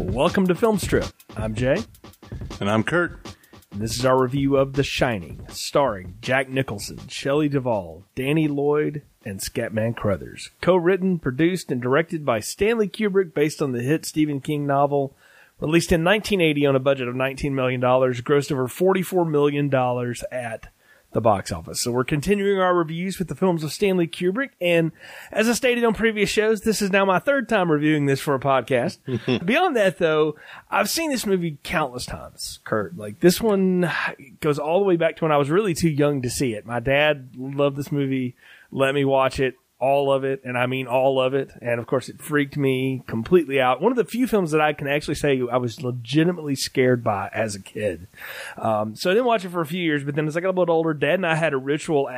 Welcome to Film Strip. I'm Jay. And I'm Kurt. And this is our review of The Shining, starring Jack Nicholson, Shelley Duvall, Danny Lloyd, and Scatman Crothers. Co-written, produced, and directed by Stanley Kubrick, based on the hit Stephen King novel. Released in 1980 on a budget of $19 million, grossed over $44 million at the box office. So we're continuing our reviews with the films of Stanley Kubrick. And as I stated on previous shows, this is now my third time reviewing this for a podcast. Beyond that, though, I've seen this movie countless times, Kurt. Like, this one goes all the way back to when I was really too young to see it. My dad loved this movie, let me watch it. All of it, and I mean all of it. And, of course, it freaked me completely out. One of the few films that I can actually say I was legitimately scared by as a kid. So I didn't watch it for a few years, but then as I got a little older, Dad and I had a ritual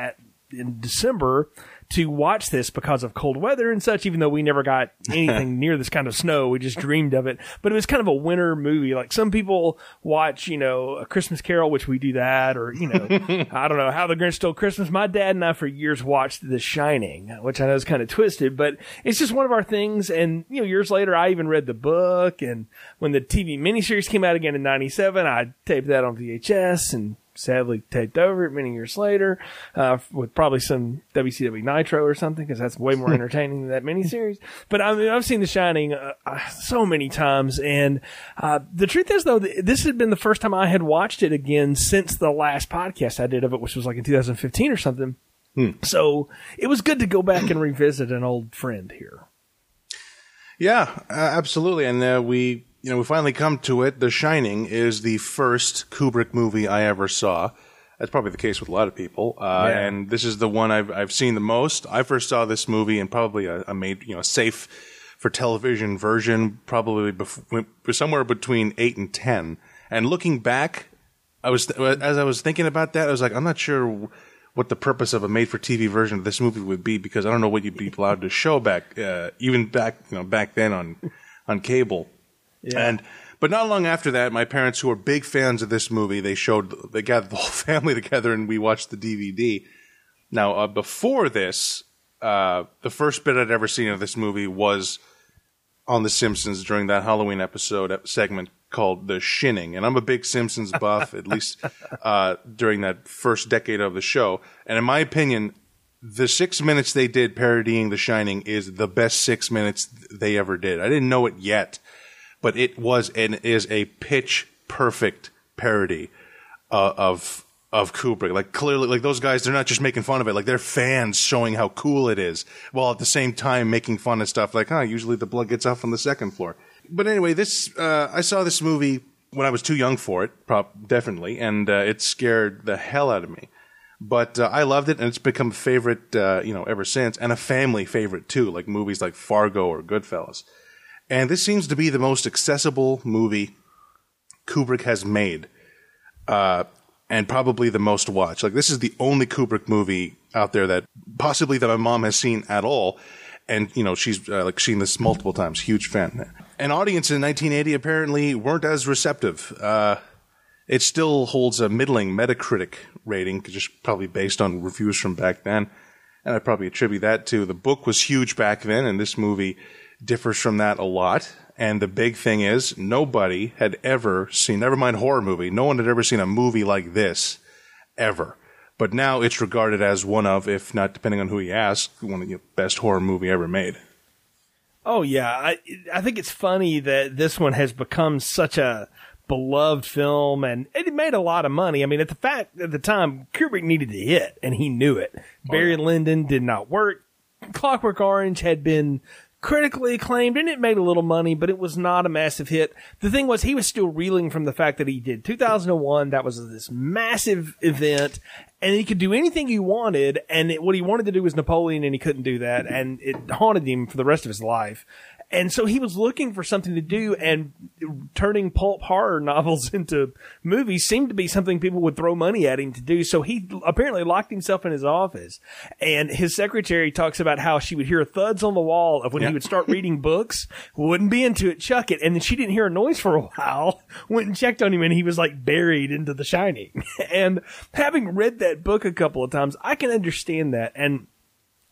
in December to watch this because of cold weather and such, even though we never got anything near this kind of snow. We just dreamed of it. But it was kind of a winter movie. Like, some people watch, you know, A Christmas Carol, which we do that, or, you know, I don't know, How the Grinch Stole Christmas. My dad and I for years watched The Shining, which I know is kind of twisted, but it's just one of our things. And, you know, years later, I even read the book. And when the TV miniseries came out again in 97, I taped that on VHS and sadly taped over it many years later with probably some WCW Nitro or something, because that's way more entertaining than that miniseries. But I mean, I've seen The Shining so many times, and the truth is, though, this had been the first time I had watched it again since the last podcast I did of it, which was like in 2015 or something. So it was good to go back and revisit an old friend here. Yeah, absolutely. And we finally come to it. The Shining is the first Kubrick movie I ever saw. That's probably the case with a lot of people. Yeah. And this is the one I've seen the most. I first saw this movie in probably a safe for television version, probably somewhere between 8 and 10. And looking back, as I was thinking about that, I was like, I'm not sure what the purpose of a made-for-TV version of this movie would be, because I don't know what you'd be allowed to show back then on cable. Yeah. But not long after that, my parents, who are big fans of this movie, they gathered the whole family together and we watched the DVD. Now, before this, the first bit I'd ever seen of this movie was on The Simpsons during that Halloween episode segment called The Shinning. And I'm a big Simpsons buff, at least during that first decade of the show. And in my opinion, the 6 minutes they did parodying The Shining is the best 6 minutes they ever did. I didn't know it yet, but it was and is a pitch-perfect parody of Kubrick. Like, clearly, like, those guys, they're not just making fun of it. Like, they're fans showing how cool it is, while at the same time making fun of stuff. Like, usually the blood gets off on the second floor. But anyway, I saw this movie when I was too young for it, definitely, and it scared the hell out of me. But I loved it, and it's become a favorite, ever since, and a family favorite, too, like movies like Fargo or Goodfellas. And this seems to be the most accessible movie Kubrick has made, and probably the most watched. Like, this is the only Kubrick movie out there that my mom has seen at all, and she's seen this multiple times. Huge fan. An audience in 1980 apparently weren't as receptive. It still holds a middling Metacritic rating, just probably based on reviews from back then, and I probably attribute that to the book was huge back then, and this movie differs from that a lot. And the big thing is, nobody had ever seen, never mind horror movie, no one had ever seen a movie like this ever. But now it's regarded as one of, if not, depending on who you ask, one of the best horror movie ever made. Oh, yeah. I think it's funny that this one has become such a beloved film, and it made a lot of money. I mean, at the time, Kubrick needed a hit, and he knew it. Barry Lyndon did not work. Clockwork Orange had been critically acclaimed, and it made a little money, but it was not a massive hit. The thing was, he was still reeling from the fact that he did 2001. That was this massive event, and he could do anything he wanted, and what he wanted to do was Napoleon, and he couldn't do that, and it haunted him for the rest of his life. And so he was looking for something to do, and turning pulp horror novels into movies seemed to be something people would throw money at him to do. So he apparently locked himself in his office, and his secretary talks about how she would hear thuds on the wall of when he would start reading books, wouldn't be into it, chuck it. And then she didn't hear a noise for a while, went and checked on him, and he was like buried into The Shining. And having read that book a couple of times, I can understand that. And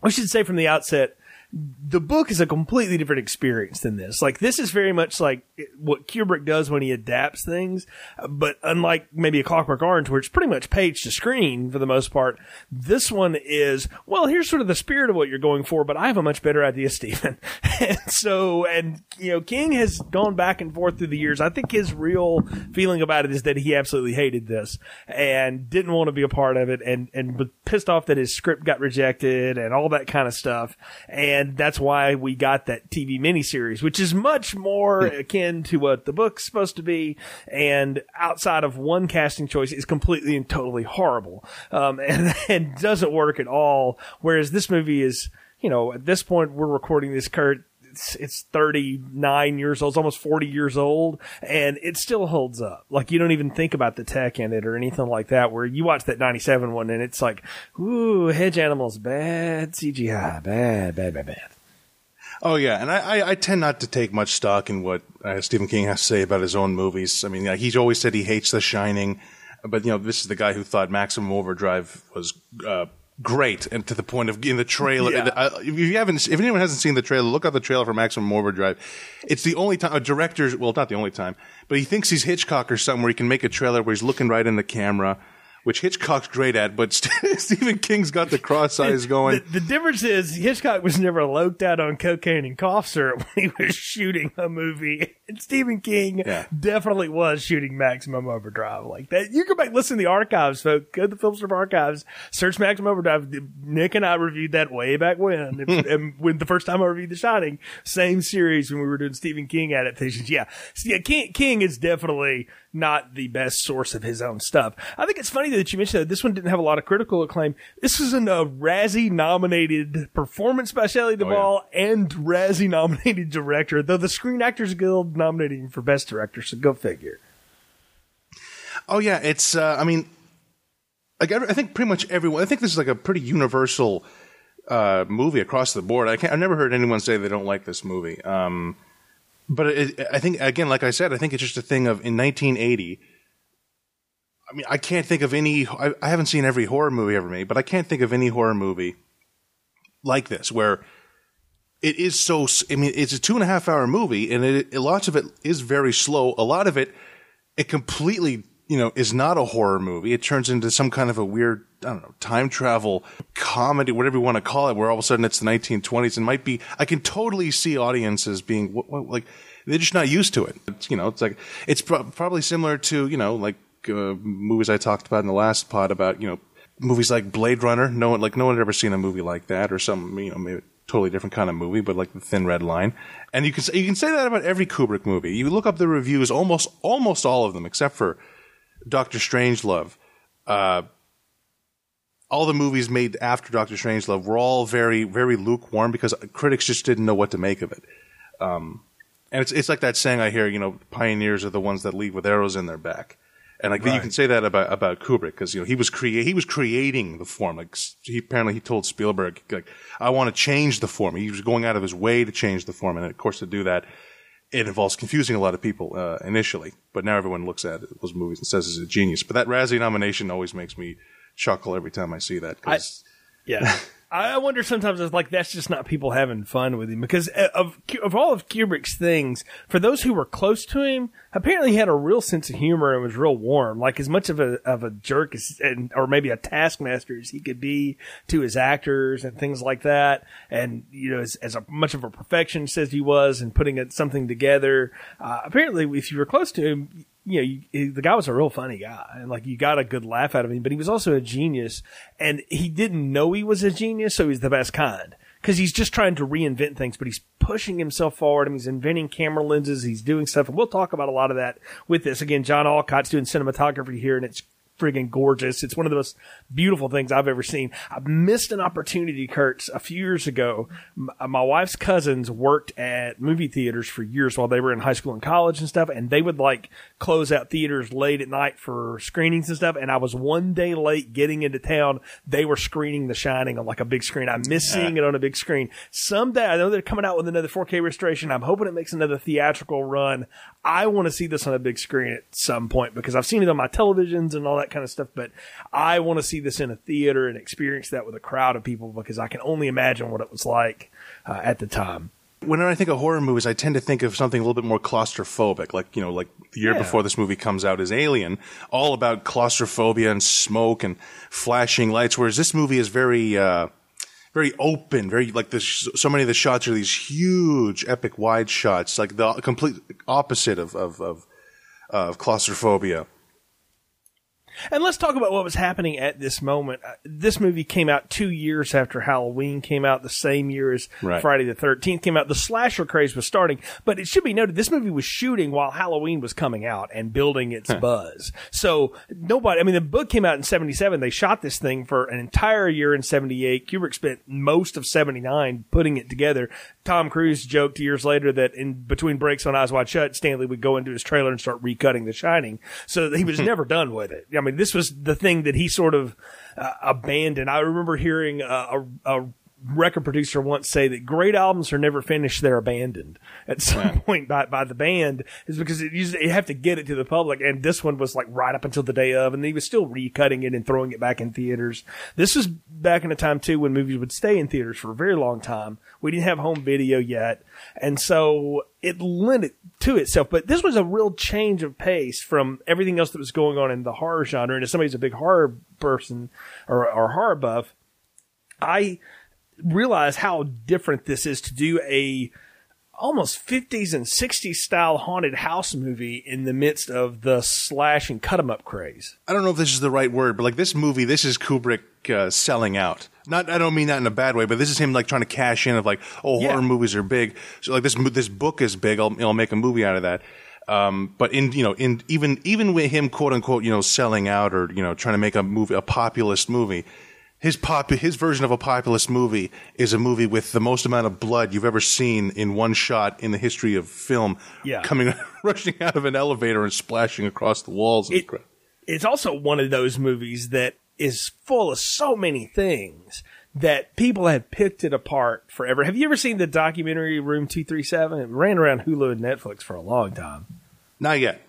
I should say from the outset, the book is a completely different experience than this. Like, this is very much like what Kubrick does when he adapts things, but unlike maybe a Clockwork Orange, where it's pretty much page to screen for the most part, this one is, well, here's sort of the spirit of what you're going for, but I have a much better idea, Stephen. And you know, King has gone back and forth through the years. I think his real feeling about it is that he absolutely hated this and didn't want to be a part of it, and was pissed off that his script got rejected and all that kind of stuff. And that's why we got that TV miniseries, which is much more akin to what the book's supposed to be, and outside of one casting choice is completely and totally horrible, and doesn't work at all. Whereas this movie is, you know, at this point we're recording this, Kurt, it's 39 years old, it's almost 40 years old, and it still holds up. Like, you don't even think about the tech in it or anything like that, where you watch that 97 one and it's like, ooh, hedge animals, bad CGI, bad. Oh, yeah, and I tend not to take much stock in what Stephen King has to say about his own movies. I mean, he's always said he hates The Shining, but, you know, this is the guy who thought Maximum Overdrive was great, and to the point of in the trailer. Yeah. If anyone hasn't seen the trailer, look up the trailer for Maximum Overdrive. It's the only time a director, well, not the only time, but he thinks he's Hitchcock or something, where he can make a trailer where he's looking right in the camera, which Hitchcock's great at, but Stephen King's got the cross eyes going. The difference is Hitchcock was never loped out on cocaine and cough syrup when he was shooting a movie. And Stephen King definitely was shooting Maximum Overdrive like that. You can listen to the archives, folks. Go to the Filmstrip archives, search Maximum Overdrive. Nick and I reviewed that way back when. And when the first time I reviewed The Shining, same series when we were doing Stephen King adaptations. Yeah. So yeah, King is definitely not the best source of his own stuff. I think it's funny that you mentioned that this one didn't have a lot of critical acclaim. This is a Razzie-nominated performance by Shelley Duvall and Razzie-nominated director, though the Screen Actors Guild nominated him for Best Director, so go figure. Oh, yeah, it's, I think pretty much everyone, I think this is like a pretty universal movie across the board. I've never heard anyone say they don't like this movie. But I think, again, like I said, I think it's just a thing of in 1980. I mean, I can't think of any. I haven't seen every horror movie ever made, but I can't think of any horror movie like this where it is so. I mean, it's a 2.5 hour movie, and lots of it is very slow. A lot of it completely, is not a horror movie. It turns into some kind of a weird, I don't know, time travel comedy, whatever you want to call it, where all of a sudden it's the 1920s and might be. I can totally see audiences being like, they're just not used to it. It's, it's like, it's probably similar to, like movies I talked about in the last pod about, movies like Blade Runner. No one had ever seen a movie like that, or some, maybe totally different kind of movie, but like The Thin Red Line. And you can say that about every Kubrick movie. You look up the reviews, almost all of them, except for Dr. Strangelove. All the movies made after Dr. Strangelove were all very, very lukewarm because critics just didn't know what to make of it. And it's like that saying I hear, pioneers are the ones that leave with arrows in their back. And like you can say that about Kubrick, because he was creating the form. Like he apparently told Spielberg, like, I want to change the form. He was going out of his way to change the form, and of course to do that, it involves confusing a lot of people initially. But now everyone looks at those movies and says he's a genius. But that Razzie nomination always makes me chuckle every time I see that. I wonder sometimes if that's just not people having fun with him, because of all of Kubrick's things, for those who were close to him, apparently he had a real sense of humor and was real warm. Like, as much of a jerk or maybe a taskmaster as he could be to his actors and things like that, and as much of a perfectionist as he was in putting something together, apparently if you were close to him, the guy was a real funny guy, and you got a good laugh out of him, but he was also a genius, and he didn't know he was a genius, so he's the best kind. Because he's just trying to reinvent things, but he's pushing himself forward, and he's inventing camera lenses, he's doing stuff, and we'll talk about a lot of that with this. Again, John Alcott's doing cinematography here, and it's friggin' gorgeous. It's one of the most beautiful things I've ever seen. I missed an opportunity, Kurtz, a few years ago. My wife's cousins worked at movie theaters for years while they were in high school and college and stuff, and they would like close out theaters late at night for screenings and stuff, and I was one day late getting into town. They were screening The Shining on like a big screen. I miss seeing it on a big screen. Someday, I know they're coming out with another 4K restoration. I'm hoping it makes another theatrical run. I want to see this on a big screen at some point because I've seen it on my televisions and all that kind of stuff, but I want to see this in a theater and experience that with a crowd of people because I can only imagine what it was like at the time. When I think of horror movies, I tend to think of something a little bit more claustrophobic, like, you know, like the year before this movie comes out is Alien, all about claustrophobia and smoke and flashing lights, whereas this movie is very very open, very like this. So many of the shots are these huge, epic wide shots, like the complete opposite of claustrophobia. And let's talk about what was happening at this moment. This movie came out 2 years after Halloween came out, the same year as Friday the 13th came out. The slasher craze was starting, but it should be noted this movie was shooting while Halloween was coming out and building its buzz. So nobody, I mean, the book came out in 77. They shot this thing for an entire year in 78. Kubrick spent most of 79 putting it together. Tom Cruise joked years later that in between breaks on Eyes Wide Shut, Stanley would go into his trailer and start recutting The Shining. So he was never done with it. I mean, this was the thing that he sort of abandoned. I remember hearing a record producer once say that great albums are never finished, they're abandoned at some point by the band, is because you have to get it to the public, and this one was like right up until the day of, and he was still recutting it and throwing it back in theaters. This was back in a time too when movies would stay in theaters for a very long time. We didn't have home video yet, and so it lent it to itself. But this was a real change of pace from everything else that was going on in the horror genre, and if somebody's a big horror person or horror buff, I realize how different this is to do a almost 50s and 60s style haunted house movie in the midst of the slash and cut 'em up craze. I don't know if this is the right word, but like this movie, this is Kubrick selling out. Not, I don't mean that in a bad way, but this is him like trying to cash in of like, oh, horror movies are big. So like this book is big. I'll make a movie out of that. But in, you know, in even with him, quote unquote, you know, selling out or, you know, trying to make a movie, a populist movie. His version of a populist movie is a movie with the most amount of blood you've ever seen in one shot in the history of film, coming rushing out of an elevator and splashing across the walls. It's also one of those movies that is full of so many things that people have picked it apart forever. Have you ever seen the documentary Room 237? It ran around Hulu and Netflix for a long time. Not yet.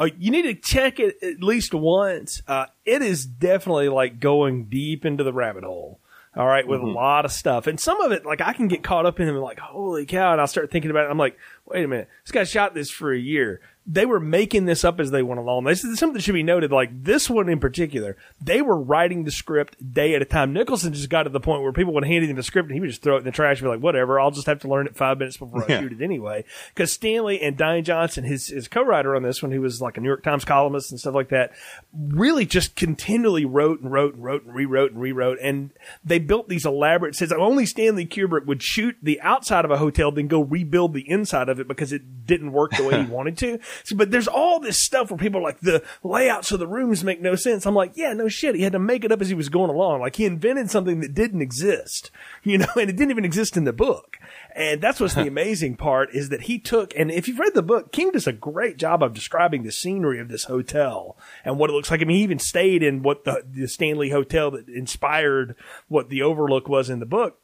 Oh, you need to check it at least once. It is definitely like going deep into the rabbit hole. All right. With a lot of stuff. And some of it, like I can get caught up in it and like, holy cow. And I'll start thinking about it. I'm like, wait a minute. This guy shot this for a year. They were making this up as they went along. This is something that should be noted. Like this one in particular, they were writing the script day at a time. Nicholson just got to the point where people would hand him the script and he would just throw it in the trash and be like, whatever, I'll just have to learn it 5 minutes before I shoot it anyway. Because Stanley and Diane Johnson, his co-writer on this one, who was like a New York Times columnist and stuff like that, really just continually wrote and rewrote. And they built these elaborate sets. Only Stanley Kubrick would shoot the outside of a hotel, then go rebuild the inside of it because it didn't work the way he wanted to. So, but there's all this stuff where people are like, the layouts of the rooms make no sense. I'm like, yeah, no shit. He had to make it up as he was going along. Like he invented something that didn't exist, you know, and it didn't even exist in the book. And that's what's the amazing part is that he took, and if you've read the book, King does a great job of describing the scenery of this hotel and what it looks like. I mean, he even stayed in what the Stanley Hotel that inspired what the Overlook was in the book.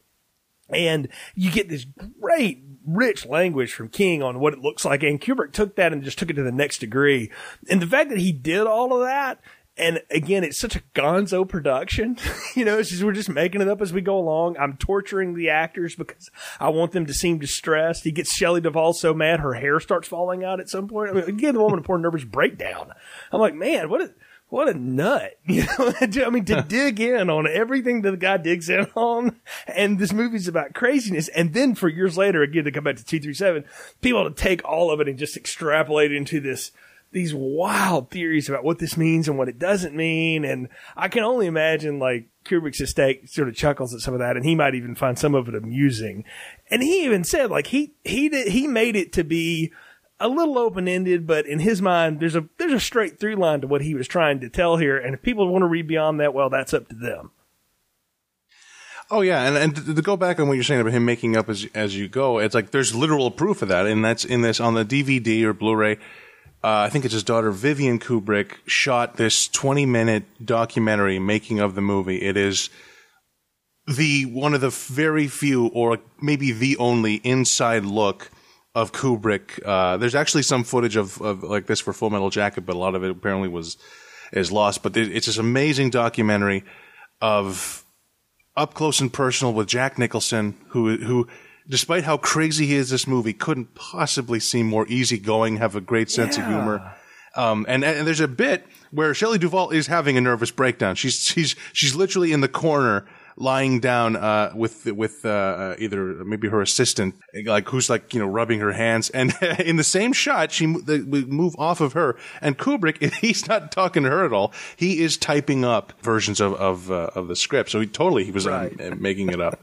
And you get this great, rich language from King on what it looks like. And Kubrick took that and just took it to the next degree. And the fact that he did all of that, and again, it's such a gonzo production. You know, it's just, we're just making it up as we go along. I'm torturing the actors because I want them to seem distressed. He gets Shelley Duvall so mad, her hair starts falling out at some point. I mean, again, the woman with a poor nervous breakdown. I'm like, man, what a nut, you know, I mean, to dig in on everything that the guy digs in on. And this movie's about craziness. And then for years later, again, to come back to 237, people to take all of it and just extrapolate into these wild theories about what this means and what it doesn't mean. And I can only imagine like Kubrick's estate sort of chuckles at some of that. And he might even find some of it amusing. And he even said, like, he made it to be a little open-ended, but in his mind, there's a straight through line to what he was trying to tell here. And if people want to read beyond that, well, that's up to them. Oh, yeah. And to go back on what you're saying about him making up as you go, it's like there's literal proof of that. And that's in this on the DVD or Blu-ray. I think it's his daughter, Vivian Kubrick, shot this 20-minute documentary making of the movie. It is the one of the very few or maybe the only inside look of Kubrick. There's actually some footage of like this for Full Metal Jacket, but a lot of it apparently is lost. But it's this amazing documentary of up close and personal with Jack Nicholson, who despite how crazy he is, this movie couldn't possibly seem more easygoing, have a great sense of humor. And there's a bit where Shelley Duvall is having a nervous breakdown. She's literally in the corner lying down with either maybe her assistant, like who's like, you know, rubbing her hands. And in the same shot, we move off of her. And Kubrick, he's not talking to her at all. He is typing up versions of the script. So he was right. Making it up.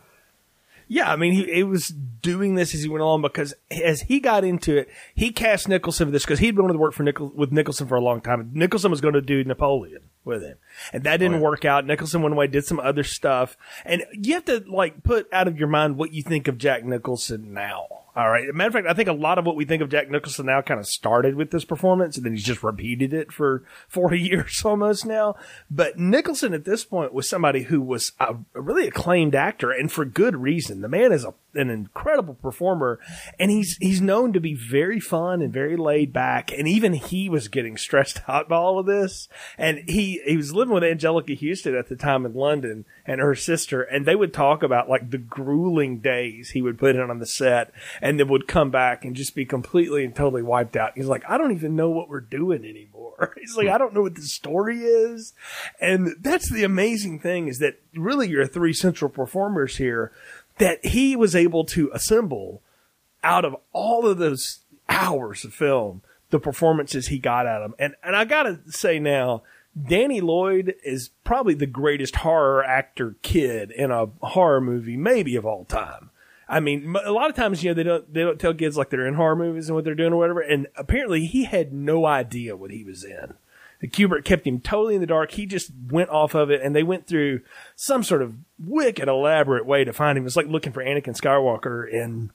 Yeah, I mean, he was doing this as he went along because as he got into it, he cast Nicholson for this because he'd been wanting to work with Nicholson for a long time. Nicholson was going to do Napoleon with him, and that didn't work out. Nicholson went away, did some other stuff, and you have to like put out of your mind what you think of Jack Nicholson now. All right, as a matter of fact, I think a lot of what we think of Jack Nicholson now kind of started with this performance, and then he's just repeated it for 40 years almost now. But Nicholson at this point was somebody who was a really acclaimed actor, and for good reason. The man is an incredible performer, and he's known to be very fun and very laid back. And even he was getting stressed out by all of this. And he was living with Angelica Houston at the time in London and her sister, and they would talk about like the grueling days he would put in on the set. And then would come back and just be completely and totally wiped out. He's like, I don't even know what we're doing anymore. He's like, I don't know what the story is. And that's the amazing thing is that really your three central performers here that he was able to assemble out of all of those hours of film, the performances he got out of them. And I got to say now, Danny Lloyd is probably the greatest horror actor kid in a horror movie, maybe of all time. I mean, a lot of times, you know, they don't tell kids like they're in horror movies and what they're doing or whatever. And apparently he had no idea what he was in. The Kubrick kept him totally in the dark. He just went off of it, and they went through some sort of wicked elaborate way to find him. It's like looking for Anakin Skywalker in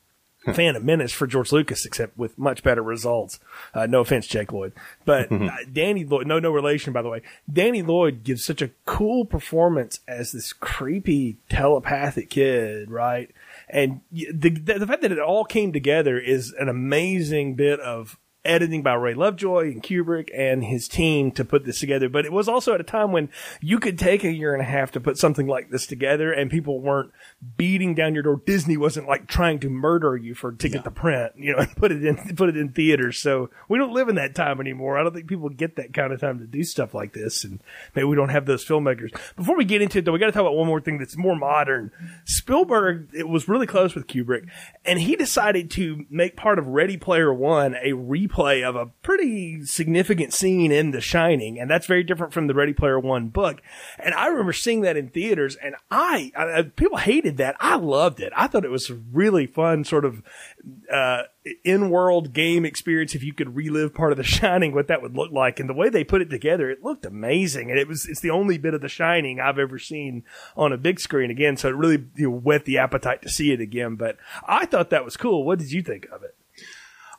Phantom Menace for George Lucas, except with much better results. No offense, Jake Lloyd. But Danny Lloyd, no relation, by the way. Danny Lloyd gives such a cool performance as this creepy telepathic kid, right? And the fact that it all came together is an amazing bit of editing by Ray Lovejoy and Kubrick and his team to put this together. But it was also at a time when you could take a year and a half to put something like this together, and people weren't beating down your door. Disney wasn't like trying to murder you to get the print, you know, and put it in theaters. So we don't live in that time anymore. I don't think people get that kind of time to do stuff like this, and maybe we don't have those filmmakers. Before we get into it, though, we got to talk about one more thing that's more modern. Spielberg, it was really close with Kubrick, and he decided to make part of Ready Player One a replay of a pretty significant scene in The Shining, and that's very different from the Ready Player One book. And I remember seeing that in theaters, and I people hated that. I loved it. I thought it was a really fun sort of in-world game experience if you could relive part of The Shining, what that would look like. And the way they put it together, it looked amazing. And it's the only bit of The Shining I've ever seen on a big screen again, so it really whet the appetite to see it again. But I thought that was cool. What did you think of it?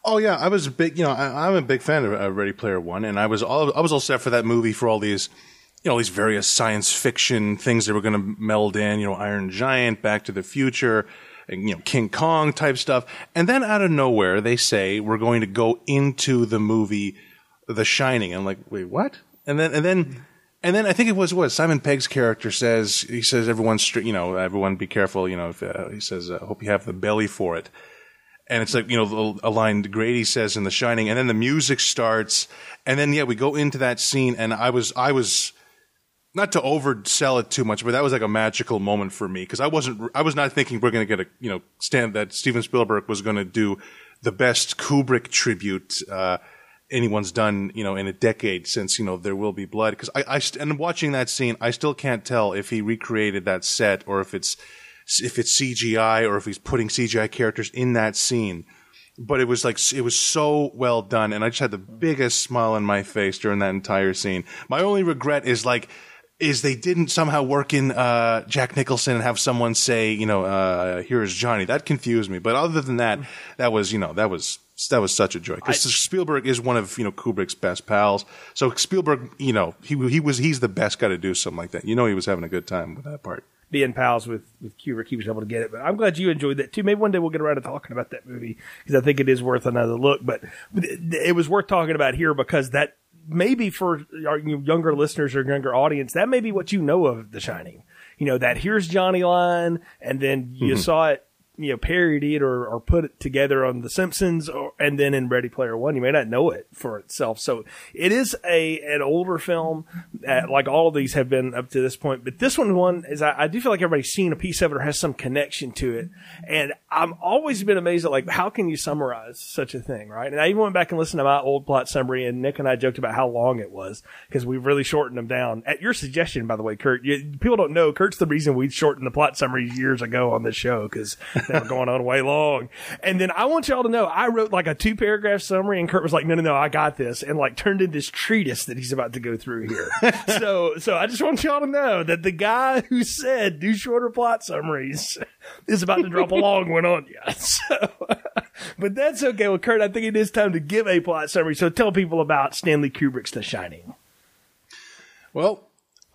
Oh yeah, I was a big, you know, I'm a big fan of Ready Player One, and I was all set for that movie for all these, you know, these various science fiction things that were going to meld in, you know, Iron Giant, Back to the Future, and, you know, King Kong type stuff. And then out of nowhere, they say we're going to go into the movie The Shining. I'm like, wait, what? And then I think it was what Simon Pegg's character says. He says, everyone be careful. You know, he says, I hope you have the belly for it. And it's like, you know, a line Grady says in The Shining, and then the music starts, and then we go into that scene, and I was not to oversell it too much, but that was like a magical moment for me because I was not thinking we're going to get that Steven Spielberg was going to do the best Kubrick tribute anyone's done, you know, in a decade since, you know, There Will Be Blood, because and watching that scene, I still can't tell if he recreated that set or if it's CGI or if he's putting CGI characters in that scene. But it was so well done, and I just had the biggest smile on my face during that entire scene. My only regret is they didn't somehow work in Jack Nicholson and have someone say, here's Johnny. That confused me. But other than that, that was such a joy, because Spielberg is one of Kubrick's best pals. So Spielberg, he's the best guy to do something like that. He was having a good time with that part. Being pals with Kubrick, he was able to get it. But I'm glad you enjoyed that too. Maybe one day we'll get around to talking about that movie, because I think it is worth another look. But it was worth talking about here, because that maybe for our younger listeners or younger audience, that may be what you know of The Shining. That here's Johnny line, and then you saw it, parodied or put it together on The Simpsons, and then in Ready Player One. You may not know it for itself. So it is an older film, like all of these have been up to this point. But this one is, I do feel like everybody's seen a piece of it or has some connection to it. And I'm always been amazed at, how can you summarize such a thing, right? And I even went back and listened to my old plot summary, and Nick and I joked about how long it was, because we really shortened them down. At your suggestion, by the way, Kurt. People don't know, Kurt's the reason we shortened the plot summaries years ago on this show, because... they were going on way long. And then I want y'all to know, I wrote a 2-paragraph summary, and Kurt was like, no, I got this. And turned in this treatise that he's about to go through here. So I just want y'all to know that the guy who said do shorter plot summaries is about to drop a long one on you. So, but that's okay. Well, Kurt, I think it is time to give a plot summary. So tell people about Stanley Kubrick's The Shining. Well,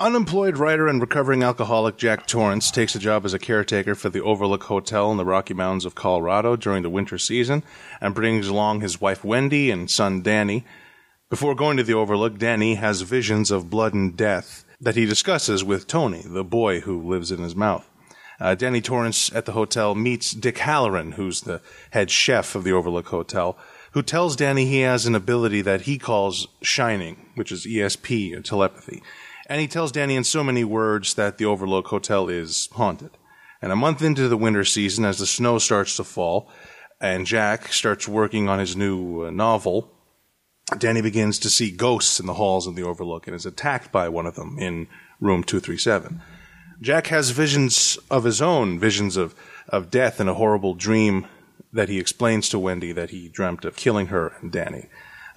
unemployed writer and recovering alcoholic Jack Torrance takes a job as a caretaker for the Overlook Hotel in the Rocky Mountains of Colorado during the winter season, and brings along his wife Wendy and son Danny. Before going to the Overlook, Danny has visions of blood and death that he discusses with Tony, the boy who lives in his mouth. Danny Torrance at the hotel meets Dick Hallorann, who's the head chef of the Overlook Hotel, who tells Danny he has an ability that he calls shining, which is ESP or telepathy. And he tells Danny in so many words that the Overlook Hotel is haunted. And a month into the winter season, as the snow starts to fall and Jack starts working on his new novel, Danny begins to see ghosts in the halls of the Overlook and is attacked by one of them in Room 237. Jack has visions of his own, visions of death, and a horrible dream that he explains to Wendy that he dreamt of killing her and Danny.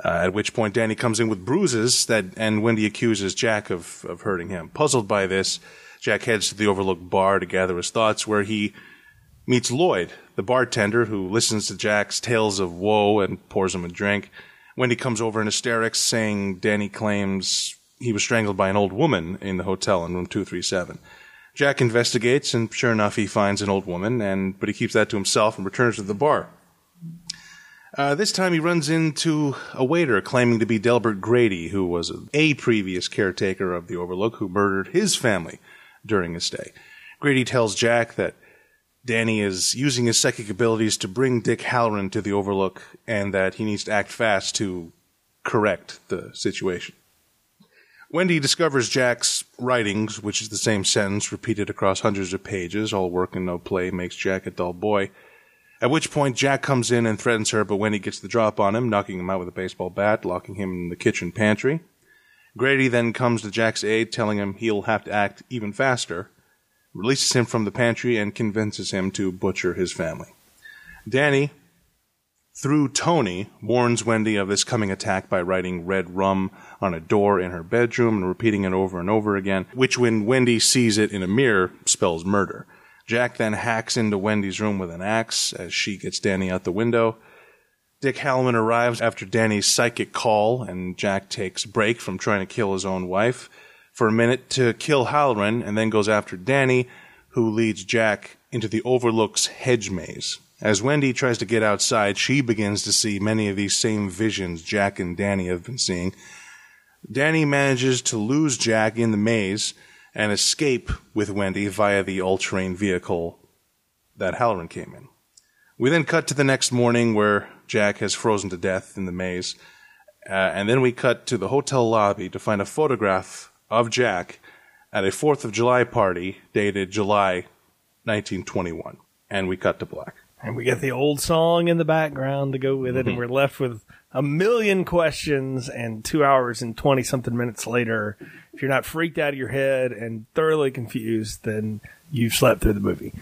At which point Danny comes in with bruises and Wendy accuses Jack of hurting him. Puzzled by this, Jack heads to the Overlook bar to gather his thoughts, where he meets Lloyd, the bartender, who listens to Jack's tales of woe and pours him a drink. Wendy comes over in hysterics, saying Danny claims he was strangled by an old woman in the hotel in room 237. Jack investigates, and sure enough, he finds an old woman, but he keeps that to himself and returns to the bar. This time he runs into a waiter claiming to be Delbert Grady, who was a previous caretaker of the Overlook who murdered his family during his stay. Grady tells Jack that Danny is using his psychic abilities to bring Dick Hallorann to the Overlook, and that he needs to act fast to correct the situation. Wendy discovers Jack's writings, which is the same sentence repeated across hundreds of pages. All work and no play makes Jack a dull boy. At which point, Jack comes in and threatens her, but Wendy gets the drop on him, knocking him out with a baseball bat, locking him in the kitchen pantry. Grady then comes to Jack's aid, telling him he'll have to act even faster, releases him from the pantry, and convinces him to butcher his family. Danny, through Tony, warns Wendy of this coming attack by writing red rum on a door in her bedroom and repeating it over and over again, which, when Wendy sees it in a mirror, spells murder. Jack then hacks into Wendy's room with an axe as she gets Danny out the window. Dick Hallorann arrives after Danny's psychic call, and Jack takes a break from trying to kill his own wife for a minute to kill Hallorann, and then goes after Danny, who leads Jack into the Overlook's hedge maze. As Wendy tries to get outside, she begins to see many of these same visions Jack and Danny have been seeing. Danny manages to lose Jack in the maze and escape with Wendy via the all-terrain vehicle that Hallorann came in. We then cut to the next morning, where Jack has frozen to death in the maze, and then we cut to the hotel lobby to find a photograph of Jack at a 4th of July party dated July 1921, and we cut to black. And we get the old song in the background to go with it, and we're left with a million questions, and 2 hours and 20-something minutes later, if you're not freaked out of your head and thoroughly confused, then you slept through the movie.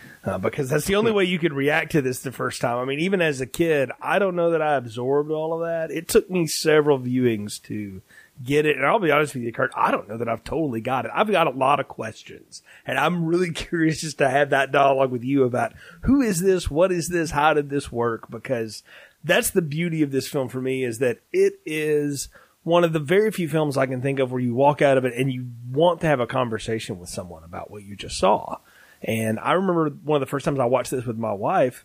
Because that's the only way you could react to this the first time. I mean, even as a kid, I don't know that I absorbed all of that. It took me several viewings to get it. And I'll be honest with you, Kurt, I don't know that I've totally got it. I've got a lot of questions. And I'm really curious just to have that dialogue with you about who is this? What is this? How did this work? Because that's the beauty of this film for me, is that it is one of the very few films I can think of where you walk out of it and you want to have a conversation with someone about what you just saw. And I remember one of the first times I watched this with my wife,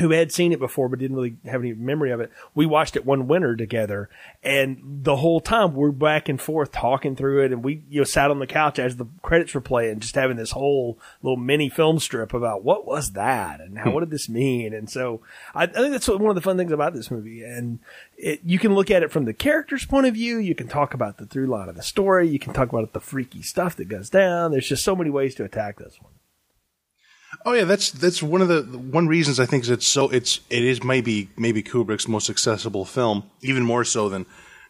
who had seen it before but didn't really have any memory of it. We watched it one winter together, and the whole time we're back and forth talking through it, and we sat on the couch as the credits were playing, just having this whole little mini film strip about what was that and what did this mean. And so I think that's one of the fun things about this movie. And you can look at it from the character's point of view. You can talk about the through line of the story. You can talk about the freaky stuff that goes down. There's just so many ways to attack this one. Oh yeah, that's one of the reasons I think is it is maybe Kubrick's most accessible film, even more so than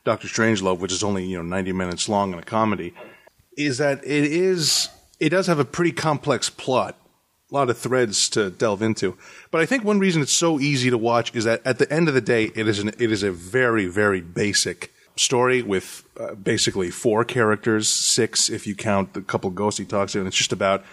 Dr. Strangelove, which is only 90 minutes long in a comedy, is that it does have a pretty complex plot, a lot of threads to delve into. But I think one reason it's so easy to watch is that at the end of the day, it is a very, very basic story with basically four characters, six if you count the couple ghosts he talks to, and it's just about.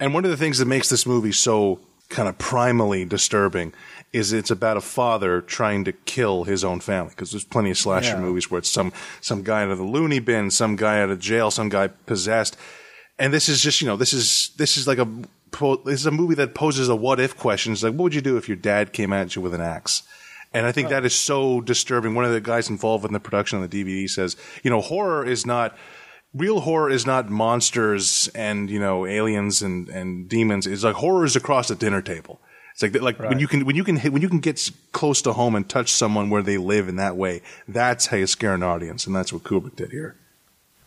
And one of the things that makes this movie so kind of primally disturbing is it's about a father trying to kill his own family, because there's plenty of slasher movies where it's some guy out of the loony bin, some guy out of jail, some guy possessed. And this is just, this is a movie that poses a what if question. It's like, what would you do if your dad came at you with an axe? And I think that is so disturbing. One of the guys involved in the production on the DVD says, horror is not. Real horror is not monsters and, aliens and demons. It's like horror is across the dinner table. It's like right. when you can get close to home and touch someone where they live in that way, that's how you scare an audience. And that's what Kubrick did here.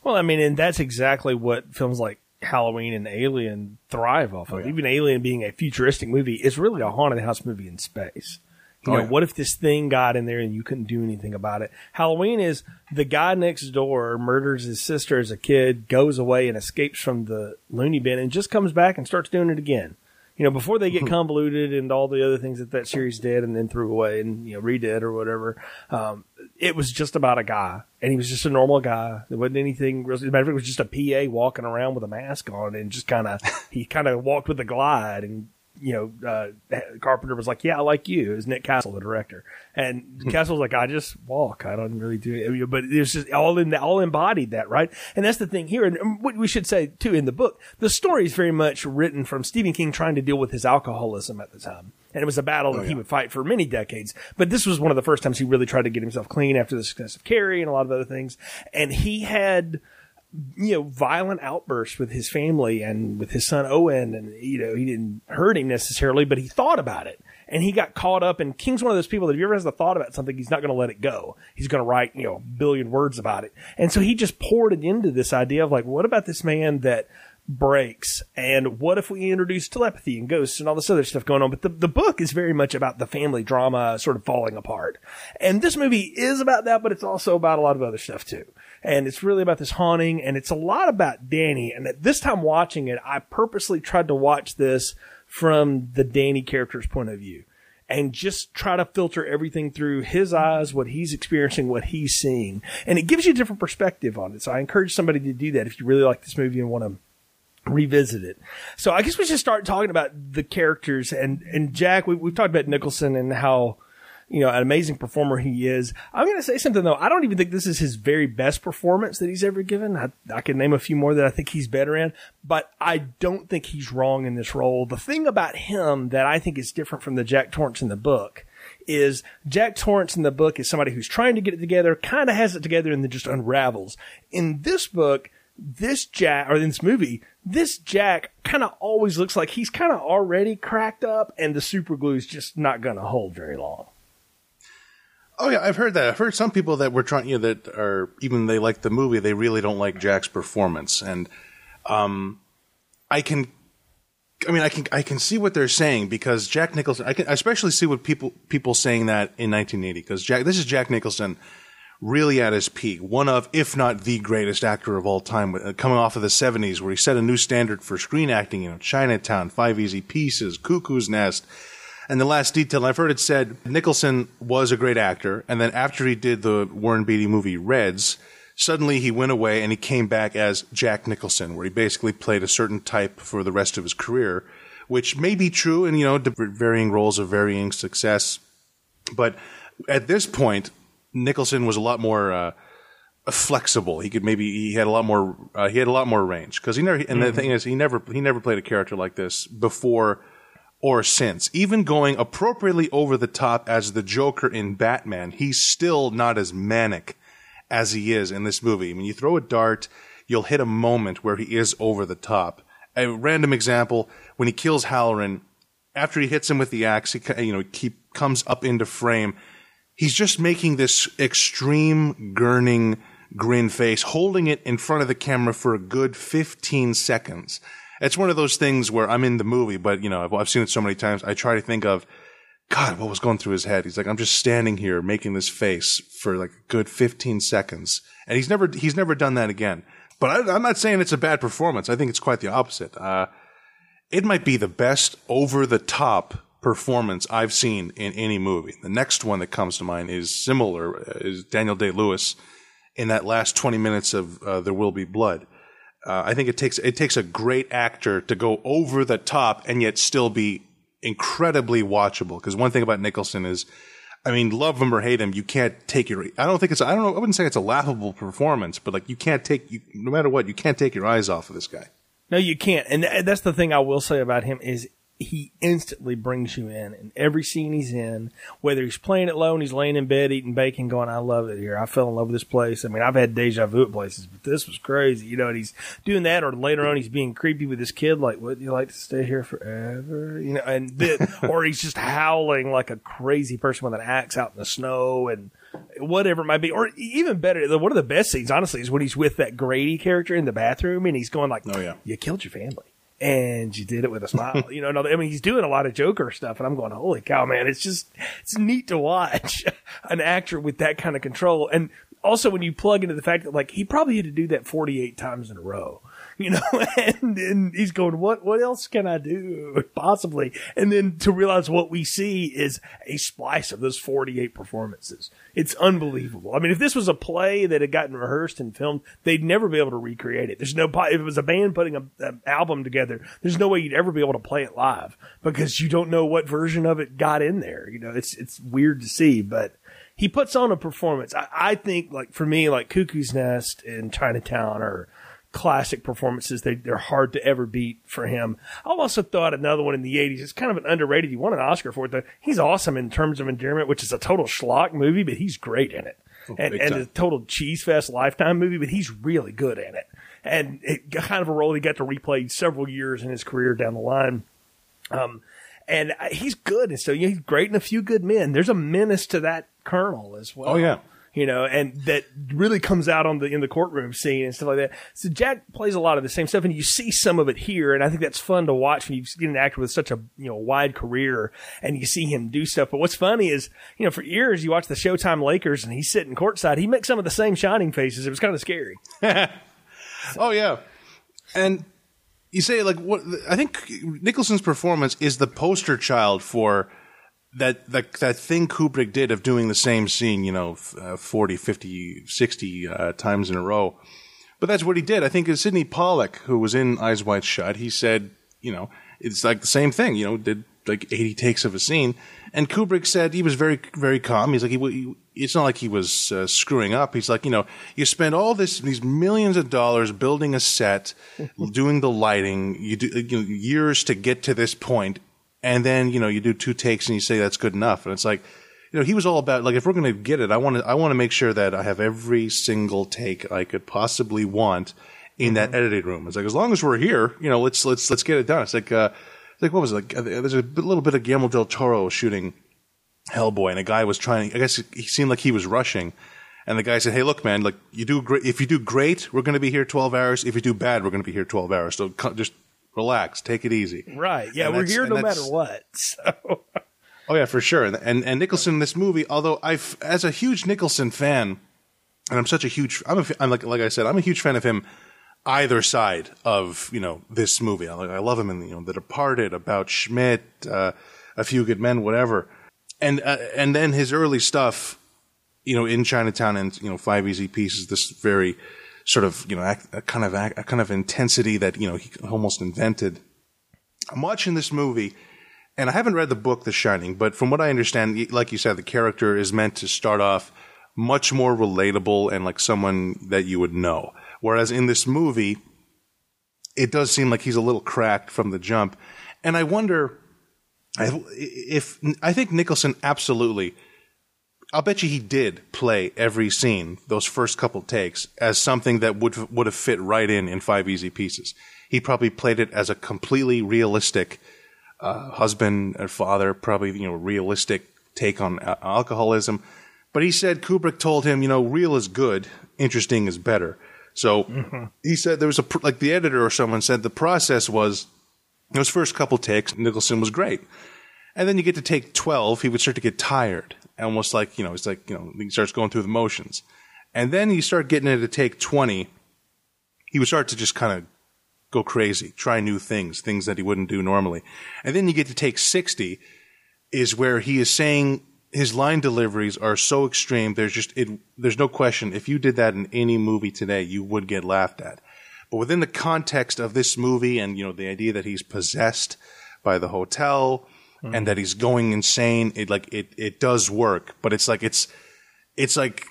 Well, I mean, and that's exactly what films like Halloween and Alien thrive off of. Oh, yeah. Even Alien being a futuristic movie is really a haunted house movie in space. What if this thing got in there and you couldn't do anything about it? Halloween is the guy next door murders his sister as a kid, goes away and escapes from the loony bin and just comes back and starts doing it again. Before they get convoluted and all the other things that series did and then threw away and redid or whatever, it was just about a guy. And he was just a normal guy. There wasn't anything real. As a matter of fact, it was just a PA walking around with a mask on and just he kind of walked with a glide and, Carpenter was like, yeah, I like you. It was Nick Castle, the director. And Castle was like, I just walk. I don't really do it. But it was just all embodied that, right? And that's the thing here. And what we should say, too, in the book, the story is very much written from Stephen King trying to deal with his alcoholism at the time. And it was a battle that he would fight for many decades. But this was one of the first times he really tried to get himself clean after the success of Carrie and a lot of other things. And he had violent outbursts with his family and with his son Owen. And, he didn't hurt him necessarily, but he thought about it and he got caught up. And King's one of those people that if he ever has the thought about something, he's not going to let it go. He's going to write, a billion words about it. And so he just poured it into this idea of like, what about this man that breaks? And what if we introduce telepathy and ghosts and all this other stuff going on? But the book is very much about the family drama sort of falling apart. And this movie is about that, but it's also about a lot of other stuff too. And it's really about this haunting, and it's a lot about Danny. And at this time watching it, I purposely tried to watch this from the Danny character's point of view and just try to filter everything through his eyes, what he's experiencing, what he's seeing. And it gives you a different perspective on it. So I encourage somebody to do that if you really like this movie and want to revisit it. So I guess we should start talking about the characters. And Jack, we've talked about Nicholson and how an amazing performer he is. I'm going to say something, though. I don't even think this is his very best performance that he's ever given. I can name a few more that I think he's better in, but I don't think he's wrong in this role. The thing about him that I think is different from the Jack Torrance in the book is Jack Torrance in the book is somebody who's trying to get it together, kind of has it together, and then just unravels. In this book, this Jack kind of always looks like he's kind of already cracked up, and the super glue is just not going to hold very long. Oh, yeah, I've heard that. I've heard some people that were trying, that are, even they like the movie, they really don't like Jack's performance. And I can see what they're saying, because Jack Nicholson, I especially see what people saying that in 1980, because this is Jack Nicholson really at his peak, one of, if not the greatest actor of all time, coming off of the 70s, where he set a new standard for screen acting, you know, Chinatown, Five Easy Pieces, Cuckoo's Nest. And the last detail, I've heard it said Nicholson was a great actor, and then after he did the Warren Beatty movie Reds, suddenly he went away and he came back as Jack Nicholson, where he basically played a certain type for the rest of his career, which may be true and, you know, varying roles of varying success. But at this point, Nicholson was a lot more flexible. He could maybe he had a lot more range, because he never. And the thing is, he never played a character like this before or since. Even going appropriately over the top as the Joker in Batman, he's still not as manic as he is in this movie. I mean, you throw a dart, you'll hit a moment where he is over the top. A random example: when he kills Hallorann, after he hits him with the axe, he comes up into frame. He's just making this extreme gurning grin face, holding it in front of the camera for a good 15 seconds. It's one of those things where I'm in the movie, but, you know, I've seen it so many times, I try to think of, God, what was going through his head? He's like, I'm just standing here making this face for like a good 15 seconds. And he's never done that again. But I'm not saying it's a bad performance. I think it's quite the opposite. It might be the best over-the-top performance I've seen in any movie. The next one that comes to mind is Daniel Day-Lewis in that last 20 minutes of There Will Be Blood. I think it takes a great actor to go over the top and yet still be incredibly watchable. Because one thing about Nicholson is, I mean, love him or hate him, you can't take your. I wouldn't say it's a laughable performance, but like no matter what, you can't take your eyes off of this guy. No, you can't. And that's the thing I will say about him is he instantly brings you in every scene he's in, whether he's playing it low and he's laying in bed eating bacon going, I love it here. I fell in love with this place. I mean, I've had deja vu at places, but this was crazy. You know, and he's doing that, or later on he's being creepy with his kid, like, wouldn't you like to stay here forever? You know, or he's just howling like a crazy person with an axe out in the snow and whatever it might be. Or even better, one of the best scenes, honestly, is when he's with that Grady character in the bathroom and he's going like, oh, yeah. You killed your family. And you did it with a smile. You know, I mean, he's doing a lot of Joker stuff, and I'm going, holy cow, man, it's neat to watch an actor with that kind of control. And also when you plug into the fact that, like, he probably had to do that 48 times in a row, you know, and he's going, what else can I do possibly? And then to realize what we see is a splice of those 48 performances. It's unbelievable. I mean, if this was a play that had gotten rehearsed and filmed, they'd never be able to recreate it. If it was a band putting an album together, there's no way you'd ever be able to play it live, because you don't know what version of it got in there. You know, it's weird to see, but he puts on a performance. I think, like, for me, like Cuckoo's Nest and Chinatown are classic performances. They're hard to ever beat for him. I also thought another one in the 80s. It's kind of an underrated. He won an Oscar for it, though. He's awesome in Terms of Endearment, which is a total schlock movie, but he's great in it. Oh, and a total cheese fest Lifetime movie, but he's really good in it. And it kind of a role he got to replay several years in his career down the line. And he's good. And so, you know, he's great in A Few Good Men. There's a menace to that colonel as well. Oh, yeah. You know, and that really comes out in the courtroom scene and stuff like that. So Jack plays a lot of the same stuff, and you see some of it here, and I think that's fun to watch when you get an actor with such a, you know, wide career, and you see him do stuff. But what's funny is, you know, for years you watch the Showtime Lakers, and he's sitting courtside. He makes some of the same shining faces. It was kind of scary. Oh yeah, and you say, like, what I think Nicholson's performance is the poster child for that thing Kubrick did of doing the same scene, you know, 40, 50, 60 times in a row. But that's what he did. I think it's Sidney Pollack, who was in Eyes Wide Shut. He said, you know, it's like the same thing, you know, did like 80 takes of a scene. And Kubrick said he was very, very calm. He's like, it's not like he was screwing up. He's like, you know, you spend all these millions of dollars building a set, doing the lighting, you know, years to get to this point. And then, you know, you do two takes and you say that's good enough. And it's like, you know, he was all about, like, if we're going to get it, I want to make sure that I have every single take I could possibly want in that editing room. It's like, as long as we're here, you know, let's get it done. It's like, what was it? Like, there's a little bit of Guillermo del Toro shooting Hellboy, and a guy was trying. I guess he seemed like he was rushing, and the guy said, "Hey, look, man, like, you do great. If you do great, we're going to be here 12 hours. If you do bad, we're going to be here 12 hours. So just relax, take it easy." Right. Yeah, we're here no matter what. So. Oh yeah, for sure. And Nicholson in this movie, although as a huge Nicholson fan, And I'm such a huge – like I said, I'm a huge fan of him either side of, you know, this movie. I love him in, you know, The Departed, About Schmidt, A Few Good Men, whatever. And then his early stuff, you know, in Chinatown and, you know, Five Easy Pieces, this very sort of, you know, a kind of intensity that, you know, he almost invented. I'm watching this movie – and I haven't read the book, The Shining, but from what I understand, like you said, the character is meant to start off much more relatable and like someone that you would know. Whereas in this movie, it does seem like he's a little cracked from the jump. And I wonder if – I think Nicholson absolutely – I'll bet you he did play every scene, those first couple takes, as something that would have fit right in Five Easy Pieces. He probably played it as a completely realistic – husband and father, probably, you know, realistic take on alcoholism. But he said Kubrick told him, you know, real is good, interesting is better. So he said there was a, like the editor or someone said the process was those first couple takes, Nicholson was great. And then you get to take 12, he would start to get tired. Almost like, you know, it's like, you know, he starts going through the motions. And then you start getting into take 20, he would start to just kind of go crazy, try new things, things that he wouldn't do normally. And then you get to take 60 is where he is saying his line deliveries are so extreme. There's no question. If you did that in any movie today, you would get laughed at. But within the context of this movie and, you know, the idea that he's possessed by the hotel and that he's going insane, it does work. But it's like, it's like,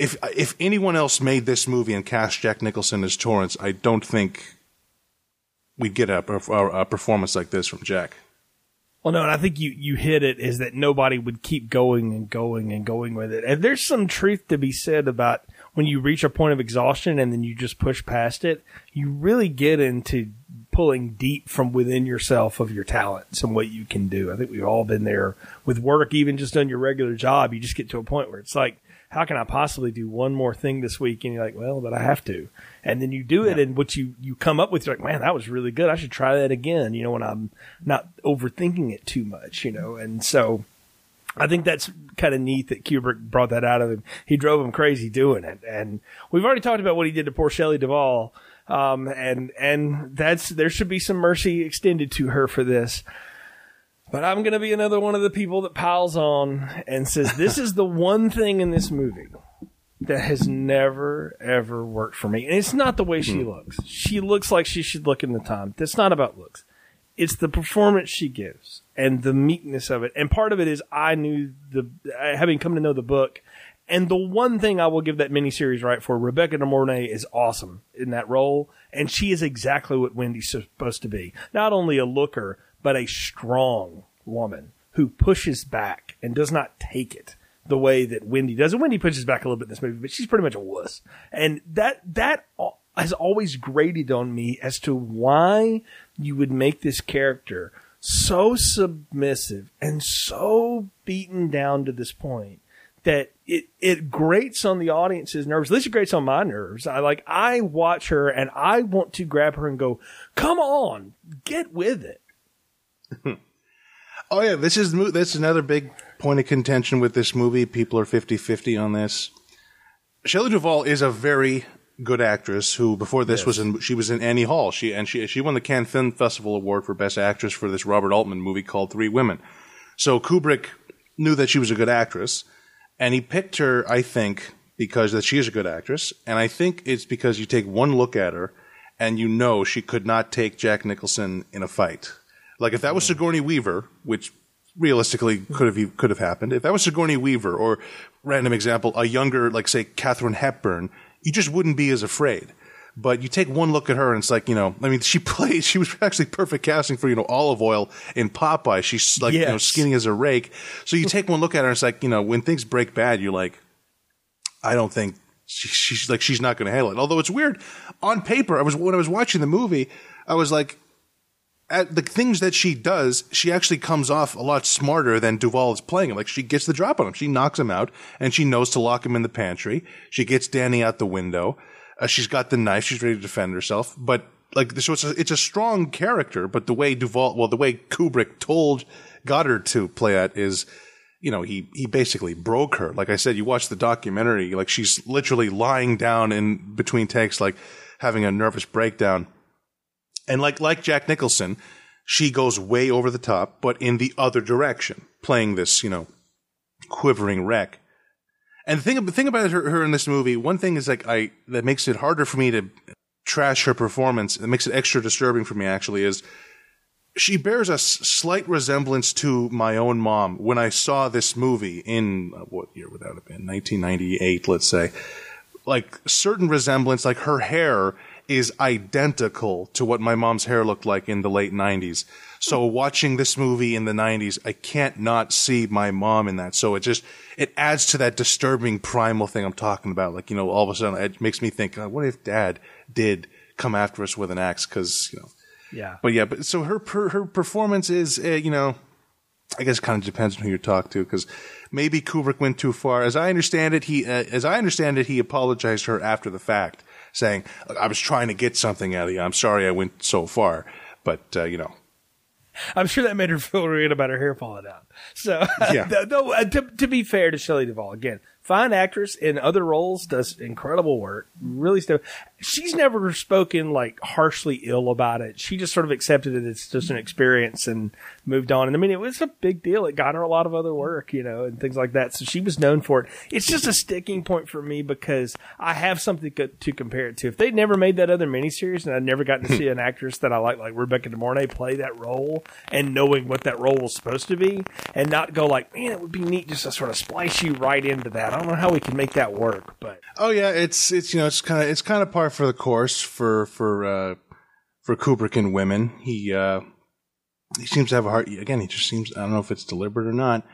if anyone else made this movie and cast Jack Nicholson as Torrance, I don't think we'd get a performance like this from Jack. Well, no, and I think you hit it, is that nobody would keep going and going and going with it. And there's some truth to be said about when you reach a point of exhaustion and then you just push past it, you really get into pulling deep from within yourself of your talents and what you can do. I think we've all been there with work, even just on your regular job. You just get to a point where it's like, how can I possibly do one more thing this week? And you're like, well, but I have to. And then you do it, and what you come up with, you're like, man, that was really good. I should try that again, you know, when I'm not overthinking it too much, you know. And so I think that's kind of neat that Kubrick brought that out of him. He drove him crazy doing it. And we've already talked about what he did to poor Shelley Duvall. And there should be some mercy extended to her for this. But I'm going to be another one of the people that piles on and says, this is the one thing in this movie that has never, ever worked for me. And it's not the way she looks. She looks like she should look in the time. That's not about looks. It's the performance she gives and the meekness of it. And part of it is having come to know the book. And the one thing I will give that miniseries right for, Rebecca de Mornay is awesome in that role. And she is exactly what Wendy's supposed to be. Not only a looker, but a strong woman who pushes back and does not take it the way that Wendy does. And Wendy pushes back a little bit in this movie, but she's pretty much a wuss. And that has always grated on me as to why you would make this character so submissive and so beaten down to this point that it grates on the audience's nerves. At least it grates on my nerves. I watch her and I want to grab her and go, come on, get with it. Oh yeah, this is another big point of contention with this movie. People are 50-50 on this. Shelley Duvall is a very good actress who, before this, she was in Annie Hall. She won the Cannes Film Festival Award for Best Actress for this Robert Altman movie called Three Women. So Kubrick knew that she was a good actress, and he picked her, I think, because that she is a good actress, and I think it's because you take one look at her and you know she could not take Jack Nicholson in a fight. Like, if that was Sigourney Weaver, which realistically could have happened, if that was Sigourney Weaver or, random example, a younger, like, say, Katharine Hepburn, you just wouldn't be as afraid. But you take one look at her and it's like, you know, I mean, she was actually perfect casting for, you know, Olive Oil in Popeye. She's like, you know, skinny as a rake. So you take one look at her and it's like, you know, when things break bad, you're like, I don't think she's like, she's not going to handle it. Although it's weird. On paper, when I was watching the movie, I was like, at the things that she does, she actually comes off a lot smarter than Duvall is playing him. Like, she gets the drop on him. She knocks him out, and she knows to lock him in the pantry. She gets Danny out the window. She's got the knife. She's ready to defend herself. But, like, so it's a strong character, but the way Kubrick told Goddard to play at is, you know, he basically broke her. Like I said, you watch the documentary, like she's literally lying down in between takes, like having a nervous breakdown. And like Jack Nicholson, she goes way over the top, but in the other direction, playing this, you know, quivering wreck. And the thing about her in this movie, one thing is like that makes it harder for me to trash her performance. It makes it extra disturbing for me, actually, is she bears a slight resemblance to my own mom. When I saw this movie in, what year would that have been? 1998, let's say. Like, certain resemblance, like her hair is identical to what my mom's hair looked like in the late 90s. So watching this movie in the 90s, I can't not see my mom in that. So it adds to that disturbing primal thing I'm talking about. Like, you know, all of a sudden it makes me think, what if Dad did come after us with an axe? Because, you know. Yeah. But so her performance is, you know, I guess it kind of depends on who you talk to, because maybe Kubrick went too far. As I understand it, he apologized to her after the fact, saying, "I was trying to get something out of you. I'm sorry I went so far." But, you know. I'm sure that made her feel weird about her hair falling out. So, yeah. To be fair to Shelley Duvall, again, fine actress in other roles, does incredible work. Really, she's never spoken like harshly ill about it. She just sort of accepted it as just an experience and moved on. And I mean, it was a big deal. It got her a lot of other work, you know, and things like that. So she was known for it. It's just a sticking point for me because I have something to compare it to. If they'd never made that other miniseries and I'd never gotten to see an actress that I like Rebecca de Mornay play that role, and knowing what that role was supposed to be, and not go like, man, it would be neat just to sort of splice you right into that. I don't know how we can make that work, but oh yeah, it's you know, it's kind of par for the course for Kubrick and women. He seems to have a heart. Again, he just seems, I don't know if it's deliberate or not,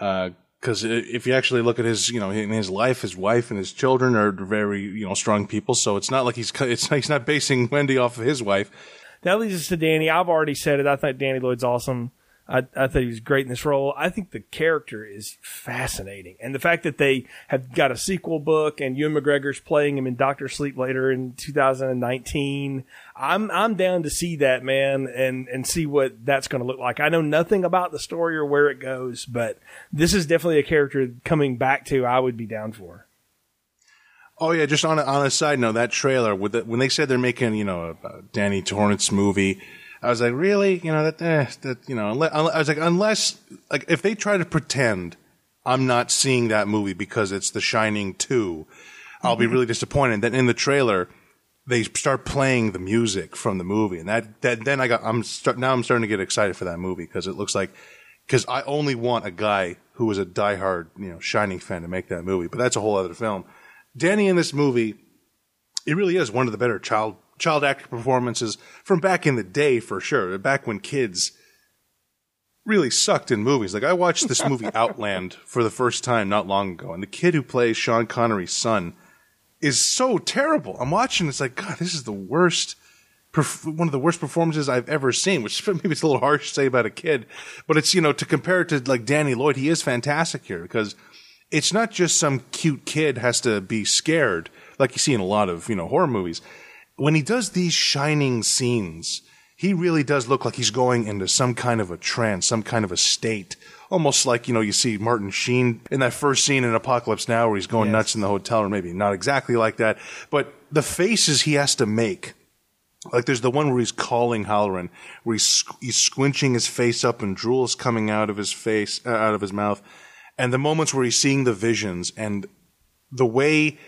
because if you actually look at his, you know, in his life, his wife and his children are very, you know, strong people. So it's not like he's not basing Wendy off of his wife. That leads us to Danny. I've already said it. I think Danny Lloyd's awesome. I thought he was great in this role. I think the character is fascinating. And the fact that they have got a sequel book and Ewan McGregor's playing him in Dr. Sleep later in 2019, I'm down to see that, man, and see what that's going to look like. I know nothing about the story or where it goes, but this is definitely a character coming back to I would be down for. Oh, yeah, just on a side note, that trailer, with when they said they're making, you know, a Danny Torrance movie, I was like, really? You know, unless if they try to pretend I'm not seeing that movie because it's The Shining 2, I'll be really disappointed. Then in the trailer, they start playing the music from the movie. And I'm starting to get excited for that movie because it looks like, because I only want a guy who is a diehard, you know, Shining fan to make that movie, but that's a whole other film. Danny in this movie, it really is one of the better child actor performances from back in the day, for sure. Back when kids really sucked in movies. Like, I watched this movie Outland for the first time not long ago, and the kid who plays Sean Connery's son is so terrible. I'm watching, it's like, God, this is the worst, one of the worst performances I've ever seen, which maybe it's a little harsh to say about a kid, but it's, you know, to compare it to, like, Danny Lloyd, he is fantastic here, because it's not just some cute kid has to be scared, like you see in a lot of, you know, horror movies. When he does these shining scenes, he really does look like he's going into some kind of a trance, some kind of a state. Almost like, you know, you see Martin Sheen in that first scene in Apocalypse Now where he's going nuts in the hotel, or maybe not exactly like that. But the faces he has to make, like there's the one where he's calling Hallorann, where he's squinching his face up and drool is coming out of his face, out of his mouth. And the moments where he's seeing the visions, and the way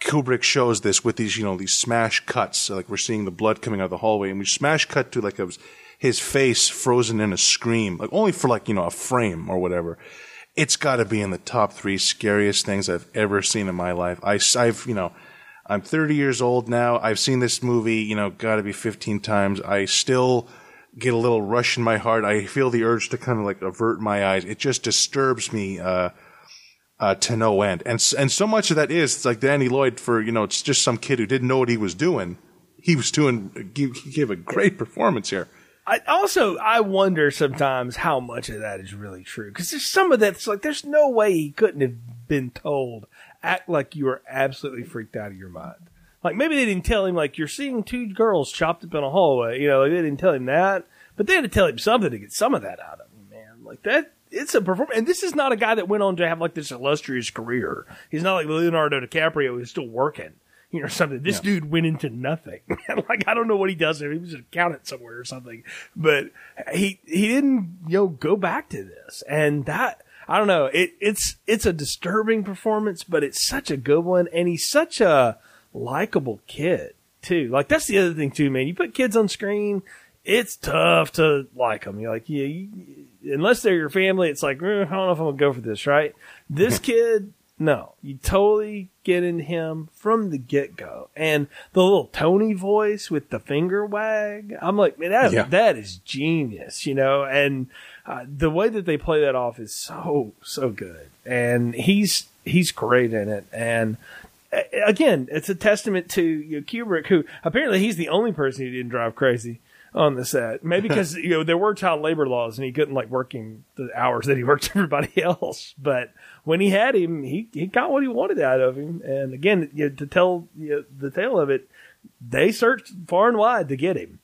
Kubrick shows this with these, you know, these smash cuts. So like we're seeing the blood coming out of the hallway, and we smash cut to like his face frozen in a scream, like only for like, you know, a frame or whatever. It's got to be in the top 3 scariest things I've ever seen in my life. I've you know, I'm 30 years old now. I've seen this movie, you know, got to be 15 times. I still get a little rush in my heart. I feel the urge to kind of like avert my eyes. It just disturbs me. To no end. And so much of that is, it's like Danny Lloyd, for, you know, it's just some kid who didn't know what he was doing. He gave a great performance here. I wonder sometimes how much of that is really true. Because there's some of that's like, there's no way he couldn't have been told, act like you are absolutely freaked out of your mind. Like, maybe they didn't tell him, like, you're seeing 2 girls chopped up in a hallway. You know, like, they didn't tell him that. But they had to tell him something to get some of that out of him, man. Like, that it's a performance. And this is not a guy that went on to have like this illustrious career. He's not like Leonardo DiCaprio, who's still working, you know, or something. This dude went into nothing. Like, I don't know what he does. He was an accountant somewhere or something, but he didn't, you know, go back to this. And that, I don't know. It's a disturbing performance, but it's such a good one. And he's such a likable kid too. Like, that's the other thing too, man. You put kids on screen, it's tough to like them. You're like, yeah, unless they're your family, it's like, I don't know if I'm going to go for this, right? This kid, no. You totally get in him from the get-go. And the little Tony voice with the finger wag, I'm like, man, that is genius, you know? And the way that they play that off is so, so good. And he's great in it. And again, it's a testament to, you know, Kubrick, who apparently he's the only person who didn't drive crazy on the set. Maybe because, you know, there were child labor laws and he couldn't like working the hours that he worked everybody else. But when he had him, he got what he wanted out of him. And again, you know, to tell, you know, the tale of it, they searched far and wide to get him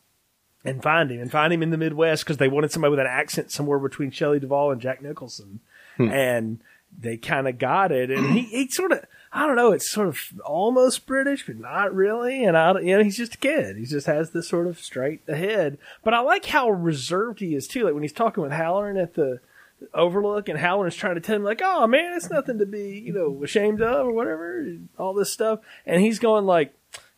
and find him in the Midwest, because they wanted somebody with an accent somewhere between Shelley Duvall and Jack Nicholson. And they kind of got it. And he sort of, I don't know, it's sort of almost British, but not really. And he's just a kid. He just has this sort of straight ahead. But I like how reserved he is too. Like when he's talking with Hallorann at the Overlook, and Halloran's trying to tell him like, oh man, it's nothing to be, you know, ashamed of or whatever, all this stuff. And he's going like,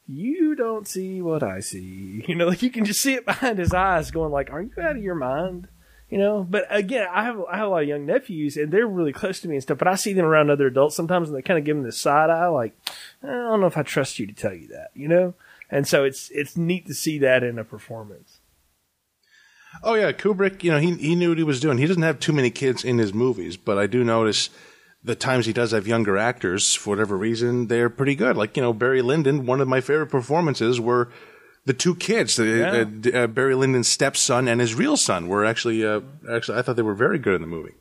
you don't see what I see. You know, like you can just see it behind his eyes going like, are you out of your mind? You know, but again, I have a lot of young nephews, and they're really close to me and stuff. But I see them around other adults sometimes, and they kind of give them this side eye, like, I don't know if I trust you to tell you that, you know. And so it's neat to see that in a performance. Oh yeah, Kubrick, you know, he knew what he was doing. He doesn't have too many kids in his movies, but I do notice the times he does have younger actors, for whatever reason, they're pretty good. Like, you know, Barry Lyndon, one of my favorite performances were the two kids, Barry Lyndon's stepson and his real son, were actually, I thought they were very good in the movie.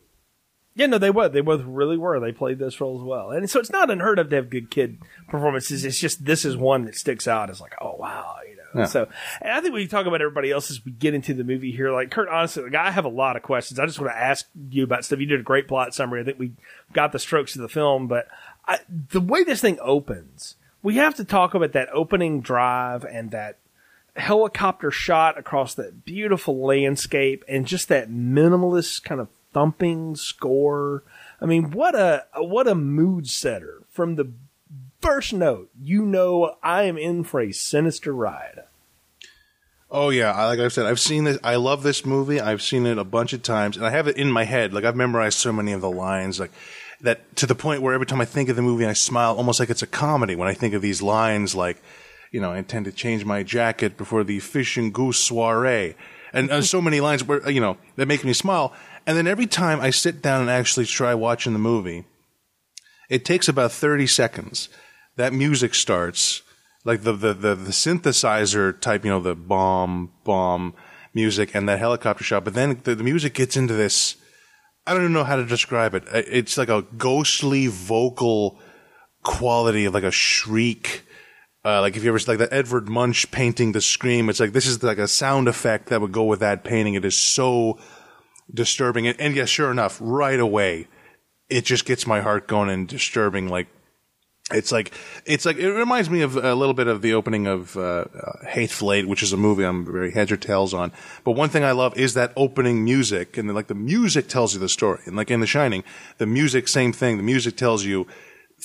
Yeah, no, they were. They both really were. They played those roles well. And so it's not unheard of to have good kid performances. It's just this is one that sticks out. It's like, oh, wow, you know. Yeah. So, and I think we can talk about everybody else as we get into the movie here. Like, Kurt, honestly, like, I have a lot of questions. I just want to ask you about stuff. You did a great plot summary. I think we got the strokes of the film. But the way this thing opens, we have to talk about that opening drive and that helicopter shot across that beautiful landscape and just that minimalist kind of thumping score. I mean, what a mood setter. From the first note, you know, I am in for a sinister ride. Oh yeah, like I said, I've seen this. I love this movie. I've seen it a bunch of times, and I have it in my head. Like, I've memorized so many of the lines, like that, to the point where every time I think of the movie, I smile almost like it's a comedy when I think of these lines, like, you know, I intend to change my jacket before the fish and goose soiree. And so many lines where, you know, that make me smile. And then every time I sit down and actually try watching the movie, it takes about 30 seconds. That music starts, like the synthesizer type, you know, the bomb music and that helicopter shot. But then the music gets into this, I don't even know how to describe it. It's like a ghostly vocal quality of like a shriek. Like if you ever, like the Edvard Munch painting, The Scream, it's like, this is like a sound effect that would go with that painting. It is so disturbing. And yeah, sure enough, right away, it just gets my heart going and disturbing. Like, it reminds me of a little bit of the opening of Hateful Eight, which is a movie I'm very heads or tails on. But one thing I love is that opening music. And then, like, the music tells you the story. And like in The Shining, the music, same thing. The music tells you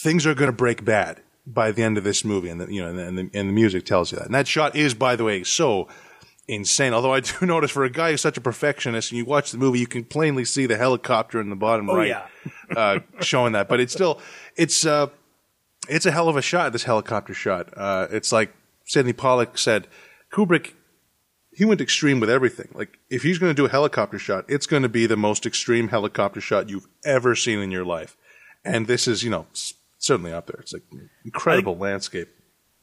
things are going to break bad by the end of this movie, and the music tells you that. And that shot is, by the way, so insane. Although I do notice, for a guy who's such a perfectionist, and you watch the movie, you can plainly see the helicopter in the bottom showing that. But it's still, it's a hell of a shot, this helicopter shot. It's like Sidney Pollack said, Kubrick, he went extreme with everything. Like, if he's going to do a helicopter shot, it's going to be the most extreme helicopter shot you've ever seen in your life. And this is, you know, certainly up there. It's like incredible landscape.